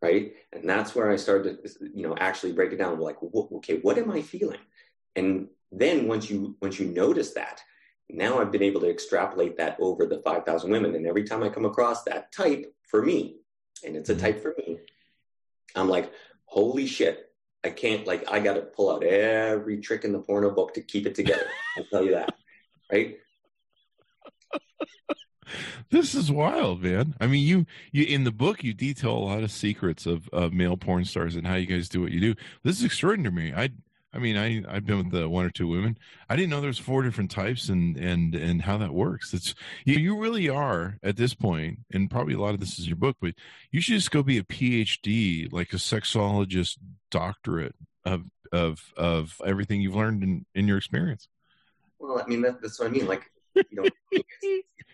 Right? And that's where I started to, actually break it down. Like, okay, what am I feeling? And then once you notice that, now I've been able to extrapolate that over the 5,000 women. And every time I come across that type for me, and it's a type for me, I'm like, holy shit, I can't, like, I got to pull out every trick in the porno book to keep it together. I'll tell you that, right? This is wild, man. I mean, you in the book, you detail a lot of secrets of male porn stars and how you guys do what you do. This is extraordinary. I've been with one or two women. I didn't know there's 4 different types and how that works. It's you really are at this point, and probably a lot of this is your book, but you should just go be a PhD, like a sexologist doctorate of everything you've learned in your experience. Well, I mean, that's what I mean. Like, it's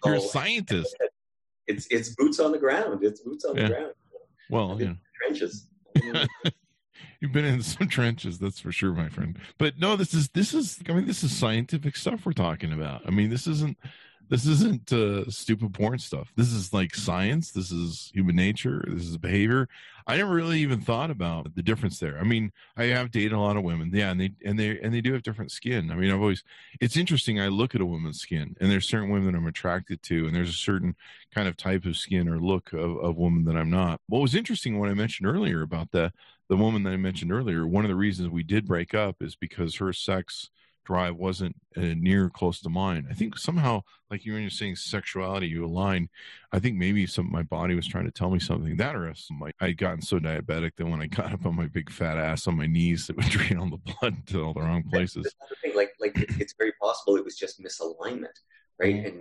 you're a scientist. It's boots on the ground. It's boots on the ground. Well, yeah. Trenches. You've been in some trenches, that's for sure, my friend. But no, this is scientific stuff we're talking about. I mean, this isn't stupid porn stuff. This is like science. This is human nature. This is behavior. I never really even thought about the difference there. I mean, I have dated a lot of women, and they do have different skin. I mean, it's interesting. I look at a woman's skin, and there's certain women that I'm attracted to, and there's a certain kind of type of skin or look of woman that I'm not. What was interesting when I mentioned earlier about the woman that I mentioned earlier, one of the reasons we did break up is because her sex drive wasn't near close to mine. I think somehow, like you were saying, sexuality, you align. I think maybe my body was trying to tell me something. That or I had gotten so diabetic that when I got up on my big fat ass on my knees, it would drain all the blood to all the wrong places. That's the thing. Like it's very possible it was just misalignment, right?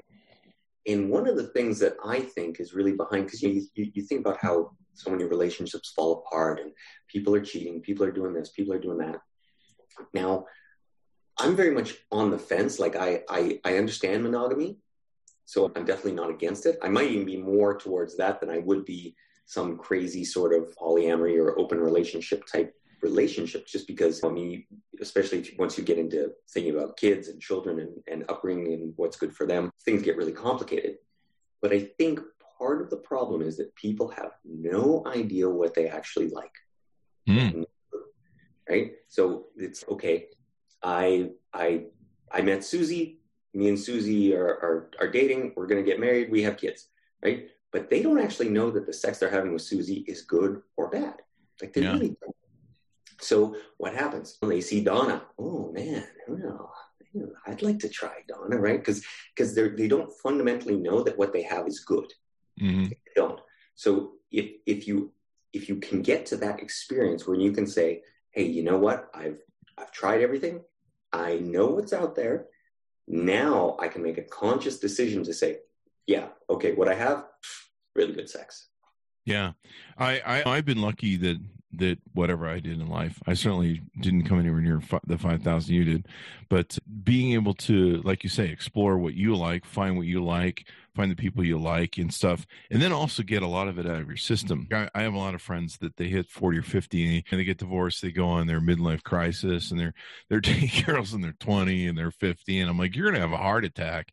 And one of the things that I think is really behind, because you think about how so many relationships fall apart, and people are cheating, people are doing this, people are doing that. Now, I'm very much on the fence. Like I understand monogamy, so I'm definitely not against it. I might even be more towards that than I would be some crazy sort of polyamory or open relationship type relationship, just because, I mean, especially once you get into thinking about kids and children and upbringing and what's good for them, things get really complicated. But I think part of the problem is that people have no idea what they actually like. Mm. Right? So it's okay. I met Susie. Me and Susie are dating. We're going to get married. We have kids, right? But they don't actually know that the sex they're having with Susie is good or bad. Like they really don't. So what happens when they see Donna? Oh man, I'd like to try Donna, right? Because they don't fundamentally know that what they have is good. Mm-hmm. They don't. So if you can get to that experience where you can say, hey, you know what? I've tried everything. I know what's out there. Now I can make a conscious decision to say, yeah, okay, what I have, really good sex. Yeah. I've been lucky that whatever I did in life, I certainly didn't come anywhere near the 5,000 you did, but being able to, like you say, explore what you like, find what you like, find the people you like and stuff, and then also get a lot of it out of your system. I have a lot of friends that they hit 40 or 50 and they get divorced, they go on their midlife crisis, and they're dating girls and they're 20 and they're 50, and I'm like, you're going to have a heart attack.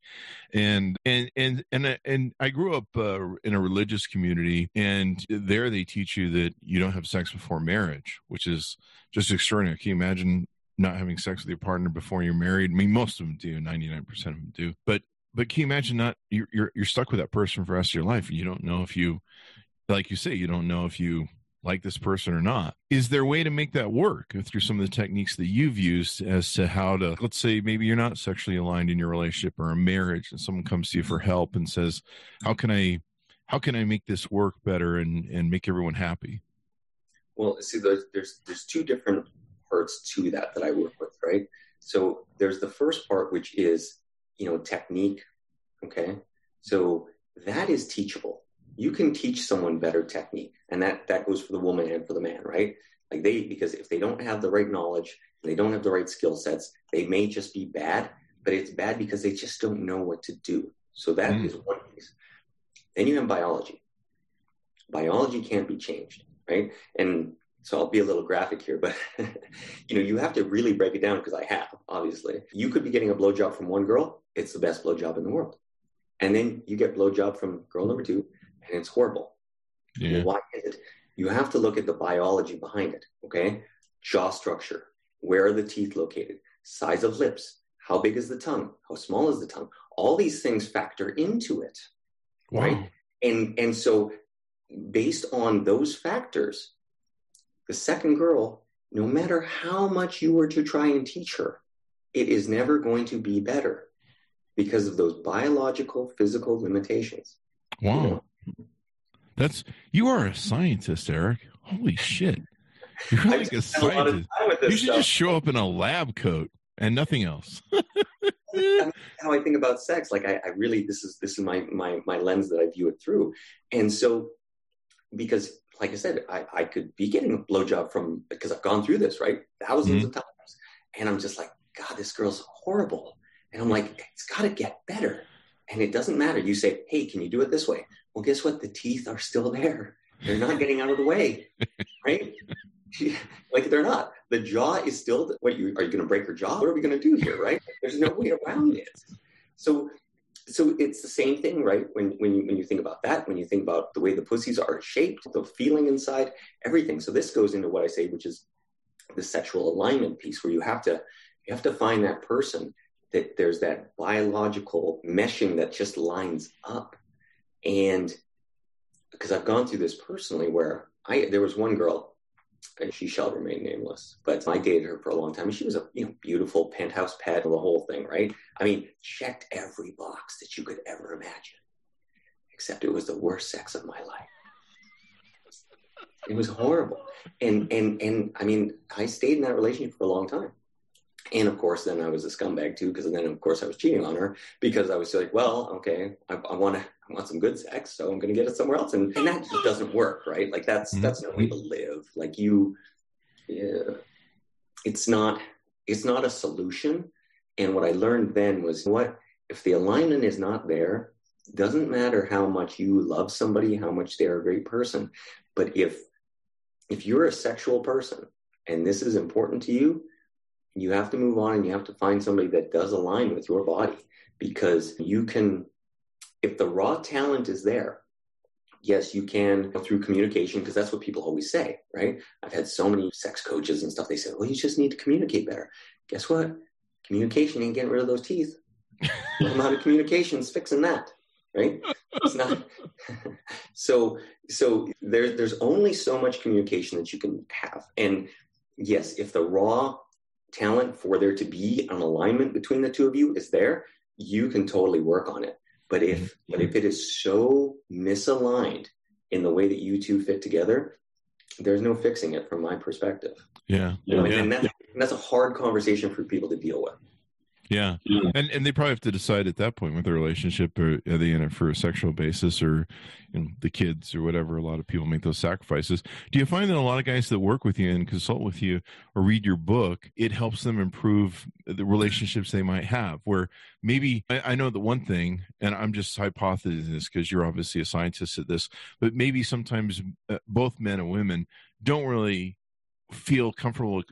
And I grew up in a religious community, and there they teach you that you don't have sex before marriage, which is just extraordinary. Can you imagine not having sex with your partner before you're married? I mean, most of them do, 99% of them do, but But can you imagine not, you're stuck with that person for the rest of your life. You don't know if you, like you say, you don't know if you like this person or not. Is there a way to make that work through some of the techniques that you've used as to how to, let's say maybe you're not sexually aligned in your relationship or a marriage and someone comes to you for help and says, how can I make this work better and make everyone happy? Well, see, there's two different parts to that I work with, right? So there's the first part, which is, technique. Okay. So that is teachable. You can teach someone better technique, and that goes for the woman and for the man, right? Like because if they don't have the right knowledge, they don't have the right skill sets, they may just be bad, but it's bad because they just don't know what to do. So that is one piece. Then you have biology. Biology can't be changed, right? And so I'll be a little graphic here, but you have to really break it down, because I have, obviously. You could be getting a blowjob from one girl. It's the best blowjob in the world. And then you get blowjob from girl number two, and it's horrible. Yeah. Well, why is it? You have to look at the biology behind it, okay? Jaw structure. Where are the teeth located? Size of lips. How big is the tongue? How small is the tongue? All these things factor into it, wow. Right? And so based on those factors, the second girl, no matter how much you were to try and teach her, it is never going to be better because of those biological, physical limitations. Wow. You are a scientist, Eric. Holy shit. You're like a scientist. You should just show up in a lab coat and nothing else. How I think about sex. Like I really, this is my lens that I view it through. And so, because like I said, I could be getting a blowjob because I've gone through this, right? Thousands of times. And I'm just like, God, this girl's horrible. And I'm like, it's got to get better. And it doesn't matter. You say, hey, can you do it this way? Well, guess what? The teeth are still there. They're not getting out of the way, right? Like they're not. The jaw is still, are you going to break her jaw? What are we going to do here, right? There's no way around it. So it's the same thing, right? When you think about that, when you think about the way the pussies are shaped, the feeling inside, everything. So this goes into what I say, which is the sexual alignment piece, where you have to find that person that there's that biological meshing that just lines up. And because I've gone through this personally, where there was one girl, and she shall remain nameless, but I dated her for a long time, and she was a beautiful penthouse pet, the whole thing, right? I mean, checked every box that you could ever imagine, except it was the worst sex of my life. It was horrible. And I mean, I stayed in that relationship for a long time. And of course, then I was a scumbag too, because then of course I was cheating on her, because I was like, well, okay, I want some good sex, so I'm going to get it somewhere else. And that just doesn't work, right? Like that's no way to live. Like it's not a solution. And what I learned then was, if the alignment is not there, it doesn't matter how much you love somebody, how much they're a great person. But if you're a sexual person and this is important to you, you have to move on, and you have to find somebody that does align with your body, because you can, if the raw talent is there, yes, you can through communication, because that's what people always say, right? I've had so many sex coaches and stuff. They say, well, you just need to communicate better. Guess what? Communication ain't getting rid of those teeth. The amount of communication's fixing that, right? It's not. So there's only so much communication that you can have. And yes, if the raw talent for there to be an alignment between the two of you is there, you can totally work on it. But if it is so misaligned in the way that you two fit together, there's no fixing it from my perspective. And that's a hard conversation for people to deal with. Yeah. And they probably have to decide at that point with their relationship, or are they in it for a sexual basis, or the kids or whatever. A lot of people make those sacrifices. Do you find that a lot of guys that work with you and consult with you or read your book, it helps them improve the relationships they might have, where maybe I know the one thing, and I'm just hypothesizing this because you're obviously a scientist at this, but maybe sometimes both men and women don't really feel comfortable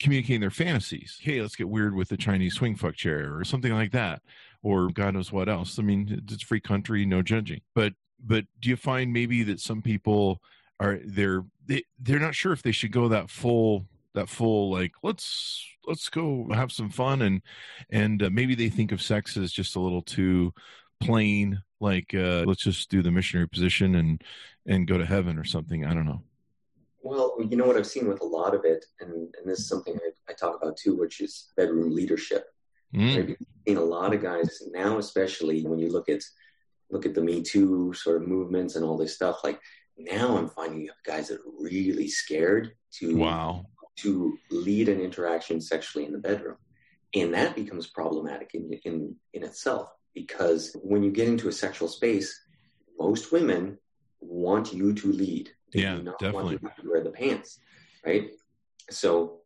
communicating their fantasies. Hey, let's get weird with the Chinese swing fuck chair or something like that, or God knows what else. I mean, it's free country, no judging. But do you find maybe that some people they're not sure if they should go that full that full, like, let's go have some fun. And maybe they think of sex as just a little too plain, like, let's just do the missionary position and go to heaven or something. I don't know. Well, you know what I've seen with a lot of it, and this is something I talk about too, which is bedroom leadership. I've seen a lot of guys now, especially when you look at the Me Too sort of movements and all this stuff. Like, now I'm finding you have guys that are really scared to lead an interaction sexually in the bedroom. And that becomes problematic in itself, because when you get into a sexual space, most women want you to lead. Yeah, definitely. Want to wear the pants, right? So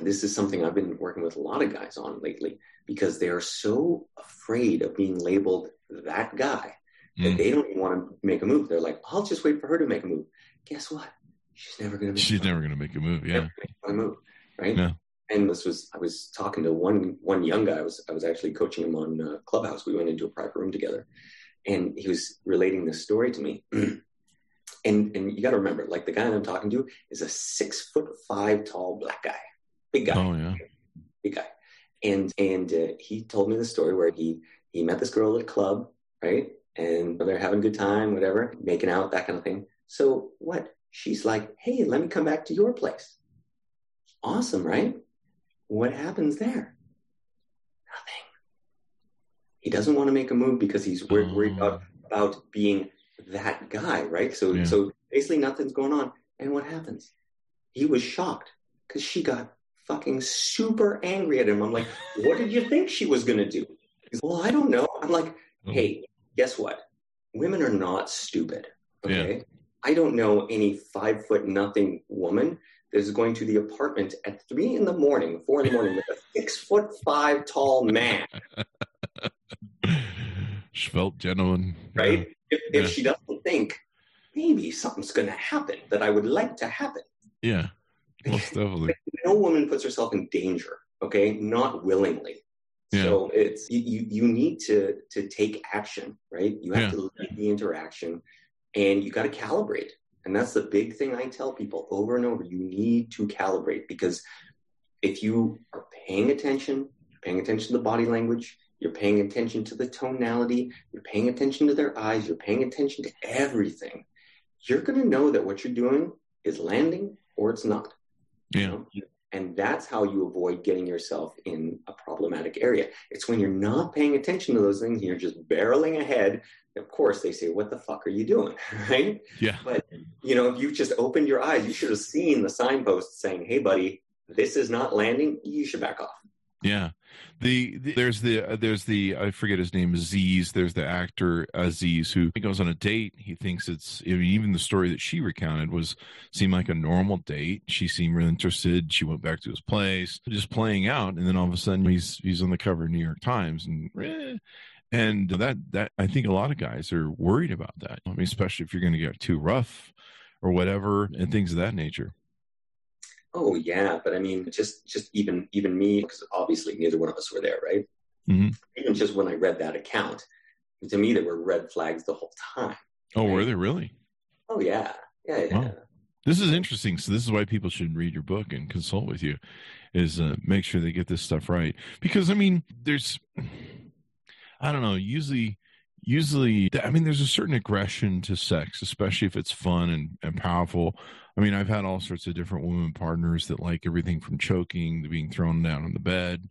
this is something I've been working with a lot of guys on lately, because they are so afraid of being labeled that guy that they don't even want to make a move. They're like, I'll just wait for her to make a move. Guess what? She's never going to make a move. Yeah. Right. Yeah. And I was talking to one young guy. I was actually coaching him on Clubhouse. We went into a private room together, and he was relating this story to me. And you got to remember, like, the guy that I'm talking to is a 6'5" tall black guy. Big guy. Oh, yeah. Big guy. And he told me the story where he met this girl at a club, right? And they're having a good time, whatever, making out, that kind of thing. So what? She's like, hey, let me come back to your place. Awesome, right? What happens there? Nothing. He doesn't want to make a move because he's worried about being that guy, right? So basically nothing's going on. And what happens? He was shocked because she got fucking super angry at him. I'm like, what did you think she was going to do? He's, well, I don't know. I'm like, hey, guess what? Women are not stupid. Okay. Yeah. I don't know any 5'0" woman that is going to the apartment at 4 in the morning with a 6'5" tall man. Svelte gentleman. Right. Yeah. If she doesn't think maybe something's going to happen that I would like to happen. Yeah. Most definitely. No woman puts herself in danger, okay? Not willingly. Yeah. So it's you need to take action, right? You have to lead the interaction, and you got to calibrate. And that's the big thing I tell people over and over. You need to calibrate, because if you are paying attention to the body language, you're paying attention to the tonality, you're paying attention to their eyes, you're paying attention to everything, you're going to know that what you're doing is landing or it's not. Yeah. You know? And that's how you avoid getting yourself in a problematic area. It's when you're not paying attention to those things, you're just barreling ahead. Of course, they say, what the fuck are you doing? Right? Yeah. But, you know, if you just opened your eyes, you should have seen the signpost saying, hey, buddy, this is not landing. You should back off. Yeah. There's the I forget his name, Aziz. There's the actor Aziz who goes on a date. He thinks even the story that she recounted seemed like a normal date. She seemed really interested. She went back to his place, just playing out. And then all of a sudden he's on the cover of New York Times and that I think a lot of guys are worried about that. I mean, especially if you're going to get too rough or whatever and things of that nature. Oh yeah, but I mean, just even me, because obviously neither one of us were there, right? Mm-hmm. Even just when I read that account, to me there were red flags the whole time. Oh, right? Were there really? Oh yeah. Wow. This is interesting. So this is why people should read your book and consult with you, is make sure they get this stuff right. Because I mean, usually, I mean, there's a certain aggression to sex, especially if it's fun and powerful. I mean, I've had all sorts of different women partners that like everything from choking to being thrown down on the bed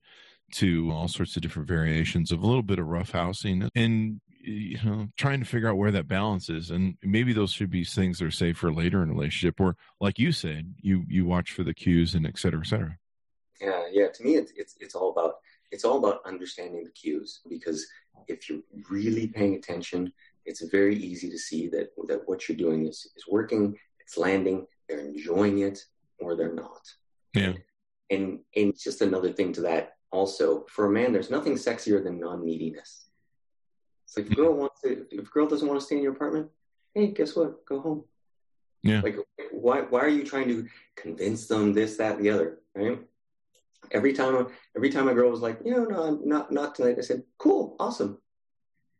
to all sorts of different variations of a little bit of roughhousing and, you know, trying to figure out where that balance is. And maybe those should be things that are safe for later in a relationship, or like you said, you watch for the cues and et cetera, et cetera. Yeah. To me, it's all about understanding the cues, because if you're really paying attention, it's very easy to see that what you're doing is working. It's landing. They're enjoying it or they're not. Yeah. And just another thing to that also, for a man, there's nothing sexier than non-neediness. It's like, if a girl doesn't want to stay in your apartment, hey, guess what? Go home. Yeah. Like, why are you trying to convince them this, that, and the other, right? Every time a girl was like, you know, no, not tonight, I said, cool, awesome.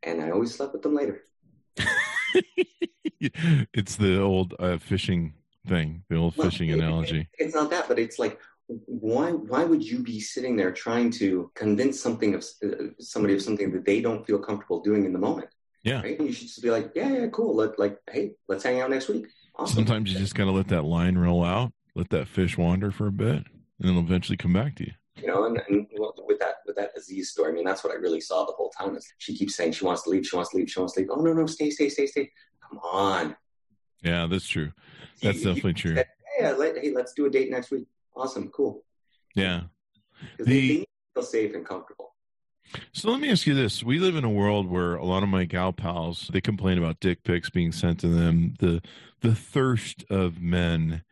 And I always slept with them later. It's the old fishing thing, the old fishing analogy. It's not that, but it's like, why would you be sitting there trying to convince somebody of something that they don't feel comfortable doing in the moment? Yeah. Right? You should just be like, yeah, cool. Hey, let's hang out next week. Awesome. Sometimes you just got to let that line roll out, let that fish wander for a bit, and it'll eventually come back to you. You know, and with that Aziz story, I mean, that's what I really saw the whole time. Is she keeps saying she wants to leave, she wants to leave. Oh, no, stay. Come on. Yeah, that's true. That's definitely true. Said, hey, let's do a date next week. Awesome, cool. Yeah. Because they need to feel safe and comfortable. So let me ask you this. We live in a world where a lot of my gal pals, they complain about dick pics being sent to them. The thirst of men,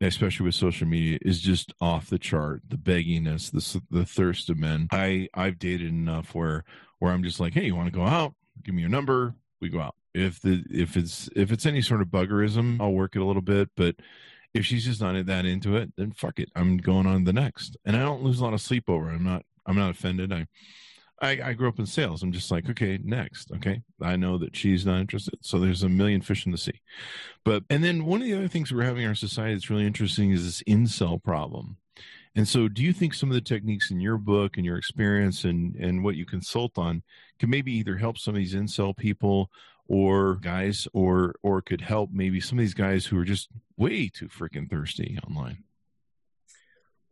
especially with social media, is just off the chart. The begginess, the thirst of men. I've dated enough where I'm just like, hey, you want to go out? Give me your number. We go out. If it's any sort of buggerism, I'll work it a little bit. But if she's just not that into it, then fuck it. I'm going on to the next. And I don't lose a lot of sleep over it. I'm not offended. I grew up in sales. I'm just like, okay, next. Okay. I know that she's not interested. So there's a million fish in the sea. And then one of the other things we're having in our society that's really interesting is this incel problem. And so do you think some of the techniques in your book and your experience and what you consult on can maybe either help some of these incel people or guys or could help maybe some of these guys who are just way too freaking thirsty online?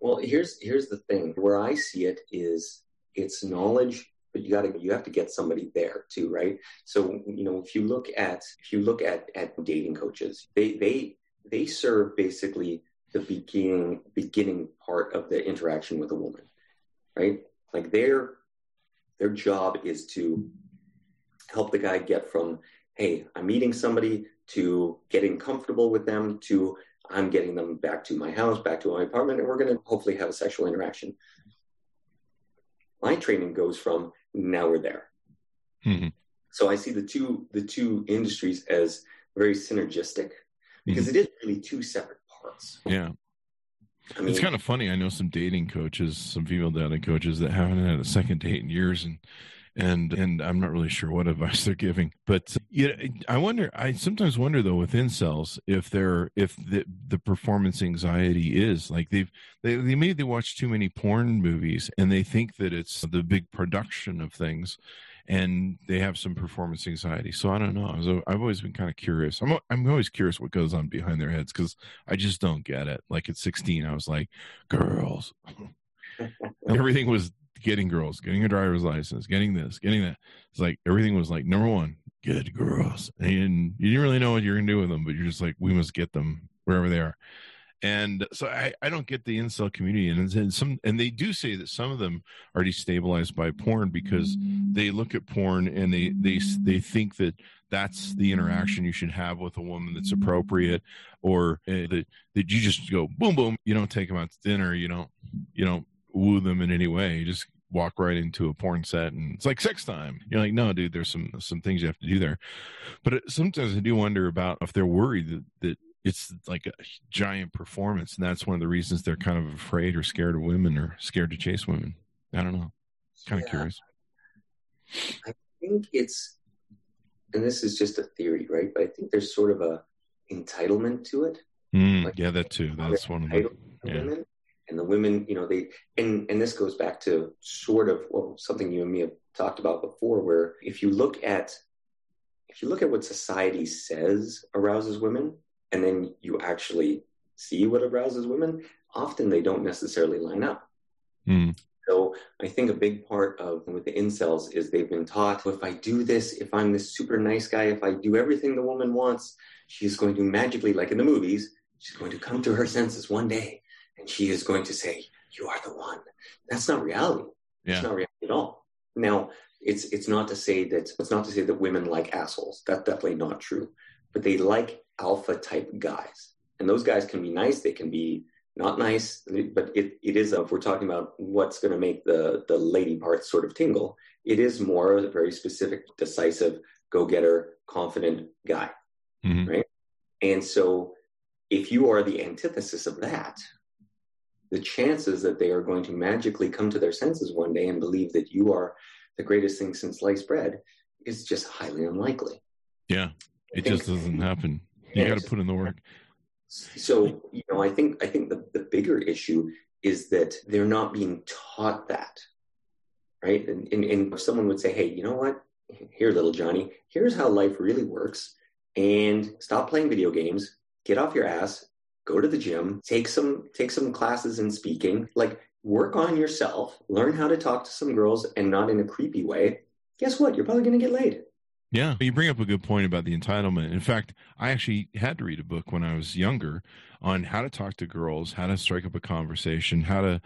Well, here's the thing. Where I see it is, it's knowledge, but you have to get somebody there too, right? So, you know, if you look at dating coaches, they serve basically the beginning part of the interaction with a woman, right? Like their job is to help the guy get from, hey, I'm meeting somebody, to getting comfortable with them, to I'm getting them back to my house, back to my apartment, and we're going to hopefully have a sexual interaction. My training goes from now we're there. Mm-hmm. So I see the two industries as very synergistic, because mm-hmm. It is really two separate parts. Yeah. I mean, it's kind of funny. I know some dating coaches, some female dating coaches that haven't had a second date in years, and I'm not really sure what advice they're giving, but yeah, I sometimes wonder though, with incels, if the performance anxiety is like they maybe they watch too many porn movies and they think that it's the big production of things and they have some performance anxiety. So I don't know. So I've always been kind of curious. I'm always curious what goes on behind their heads, because I just don't get it. Like at 16, I was like, girls, everything was getting girls, getting a driver's license, getting this, getting that. It's like everything was like, number one, get girls. And you didn't really know what you're going to do with them, but you're just like, we must get them wherever they are. And so I don't get the incel community. And they do say that some of them are destabilized by porn, because they look at porn and they think that that's the interaction you should have with a woman that's appropriate, or that you just go boom, boom. You don't take them out to dinner. You don't woo them in any way. You just walk right into a porn set and it's like sex time. You're like, no, dude, there's some things you have to do there. But sometimes I do wonder about if they're worried that it's like a giant performance, and that's one of the reasons they're kind of afraid or scared of women or scared to chase women. I don't know. Kind of curious. I think it's, and this is just a theory, right? But I think there's sort of a entitlement to it. That too. That's one of the women. And the women, you know, they, and this goes back to sort of something you and me have talked about before, where if you look at what society says arouses women, and then you actually see what arouses women, often they don't necessarily line up. Mm. So I think a big part of with the incels is they've been taught, well, if I do this, if I'm this super nice guy, if I do everything the woman wants, she's going to magically, like in the movies, she's going to come to her senses one day. And she is going to say, you are the one. That's not reality. Yeah. It's not reality at all. Now, it's not to say that women like assholes. That's definitely not true. But they like alpha type guys. And those guys can be nice. They can be not nice. But if we're talking about what's going to make the lady part sort of tingle, it is more a very specific, decisive, go-getter, confident guy. Mm-hmm. Right? And so if you are the antithesis of that, the chances that they are going to magically come to their senses one day and believe that you are the greatest thing since sliced bread is just highly unlikely. Yeah. It just doesn't happen. You got to put in the work. So, you know, I think the bigger issue is that they're not being taught that, right? And if someone would say, hey, you know what? Here, little Johnny, here's how life really works. And stop playing video games, get off your ass, go to the gym, take some classes in speaking, like work on yourself, learn how to talk to some girls and not in a creepy way. Guess what? You're probably going to get laid. Yeah. You bring up a good point about the entitlement. In fact, I actually had to read a book when I was younger on how to talk to girls, how to strike up a conversation, how to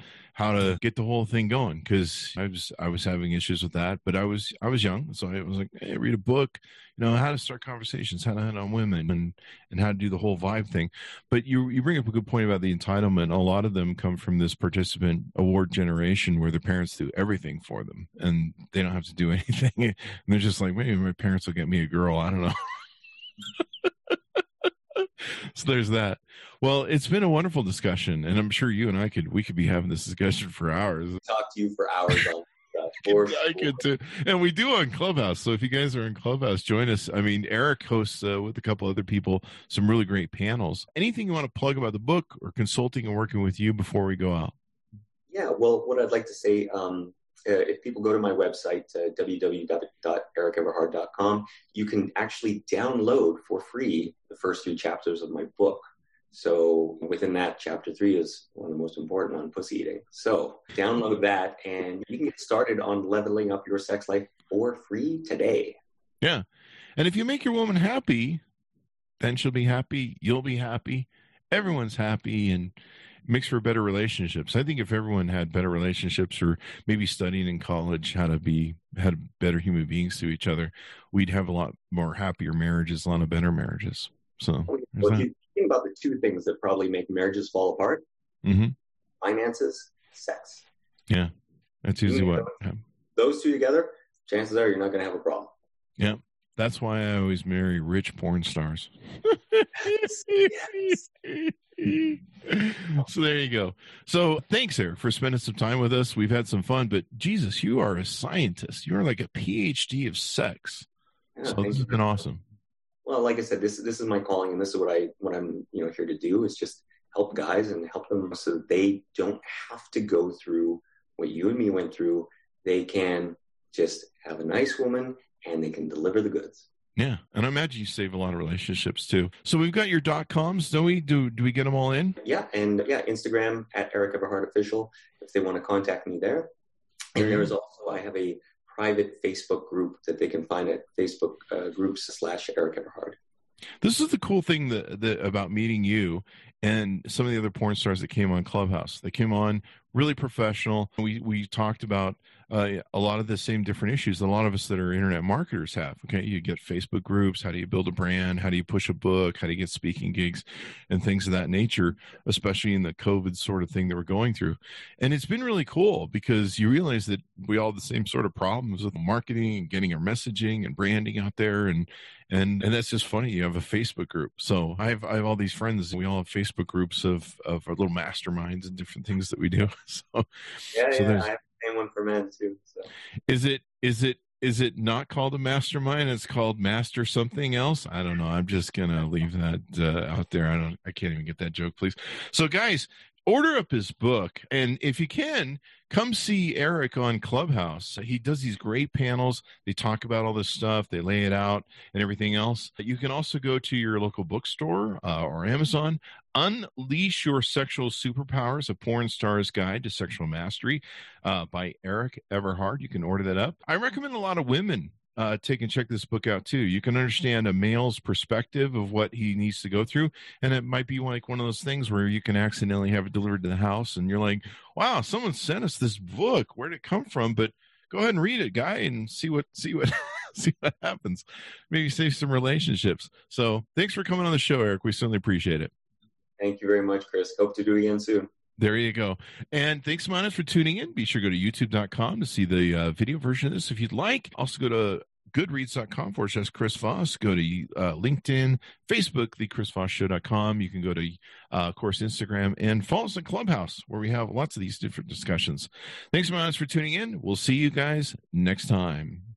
get the whole thing going. Because I was having issues with that, but I was young. So I was like, hey, read a book, you know, how to start conversations, how to hit on women and how to do the whole vibe thing. But you bring up a good point about the entitlement. A lot of them come from this participant award generation where their parents do everything for them and they don't have to do anything. And they're just like, maybe my parents will get me a girl. I don't know. So there's that. Well, it's been a wonderful discussion, and I'm sure you and I could be having this discussion for hours. Talk to you for hours. I could too. And we do on Clubhouse. So if you guys are in Clubhouse, join us. I mean, Eric hosts with a couple other people, some really great panels. Anything you want to plug about the book or consulting and working with you before we go out? Yeah. Well, what I'd like to say, if people go to my website, www.erikeverhard.com, you can actually download for free the first 3 chapters of my book. So within that, chapter 3 is one of the most important on pussy eating. So download that and you can get started on leveling up your sex life for free today. Yeah. And if you make your woman happy, then she'll be happy. You'll be happy. Everyone's happy and makes for better relationships. I think if everyone had better relationships or maybe studying in college how to better human beings to each other, we'd have a lot more happier marriages, a lot of better marriages. So think about the 2 things that probably make marriages fall apart. Mm-hmm. Finances, sex. Yeah. That's usually what happens. Those 2 together, chances are you're not going to have a problem. Yeah. That's why I always marry rich porn stars. Yes. So there you go. So thanks, Eric, for spending some time with us. We've had some fun, but Jesus, you are a scientist. You're like a PhD of sex. Yeah, so this has been awesome. Well, like I said, this is my calling, and this is what I'm here to do, is just help guys and help them so that they don't have to go through what you and me went through. They can just have a nice woman and they can deliver the goods. Yeah, and I imagine you save a lot of relationships too. So we've got your .coms. Do we get them all in? Yeah, and Instagram at Erik Everhard Official if they want to contact me there. And there is also, I have a private Facebook group that they can find at Facebook groups/Erik Everhard. This is the cool thing about meeting you and some of the other porn stars that came on Clubhouse. They came on really professional. We talked about a lot of the same different issues that a lot of us that are internet marketers have. Okay, you get Facebook groups. How do you build a brand? How do you push a book? How do you get speaking gigs and things of that nature, especially in the COVID sort of thing that we're going through. And it's been really cool because you realize that we all have the same sort of problems with marketing and getting our messaging and branding out there. And that's just funny. You have a Facebook group. So I have all these friends. We all have Facebook groups of our little masterminds and different things that we do. I have the same one for men too. So. Is it not called a mastermind? It's called master something else. I don't know. I'm just gonna leave that out there. I can't even get that joke, please. So guys, order up his book, and if you can, come see Eric on Clubhouse. He does these great panels. They talk about all this stuff. They lay it out and everything else. You can also go to your local bookstore or Amazon. Unleash Your Sexual Superpowers, A Porn Star's Guide to Sexual Mastery by Erik Everhard. You can order that up. I recommend a lot of women take and check this book out too. You can understand a male's perspective of what he needs to go through. And it might be like one of those things where you can accidentally have it delivered to the house and you're like, wow, someone sent us this book. Where'd it come from? But go ahead and read it, guy, and see what see what happens. Maybe save some relationships. So thanks for coming on the show, Eric. We certainly appreciate it. Thank you very much, Chris. Hope to do it again soon. There you go. And thanks, Manas, for tuning in. Be sure to go to youtube.com to see the video version of this if you'd like. Also go to goodreads.com/Chris Voss. Go to LinkedIn, Facebook, thechrisvossshow.com. You can go to, of course, Instagram, and follow us on Clubhouse where we have lots of these different discussions. Thanks, Manas, for tuning in. We'll see you guys next time.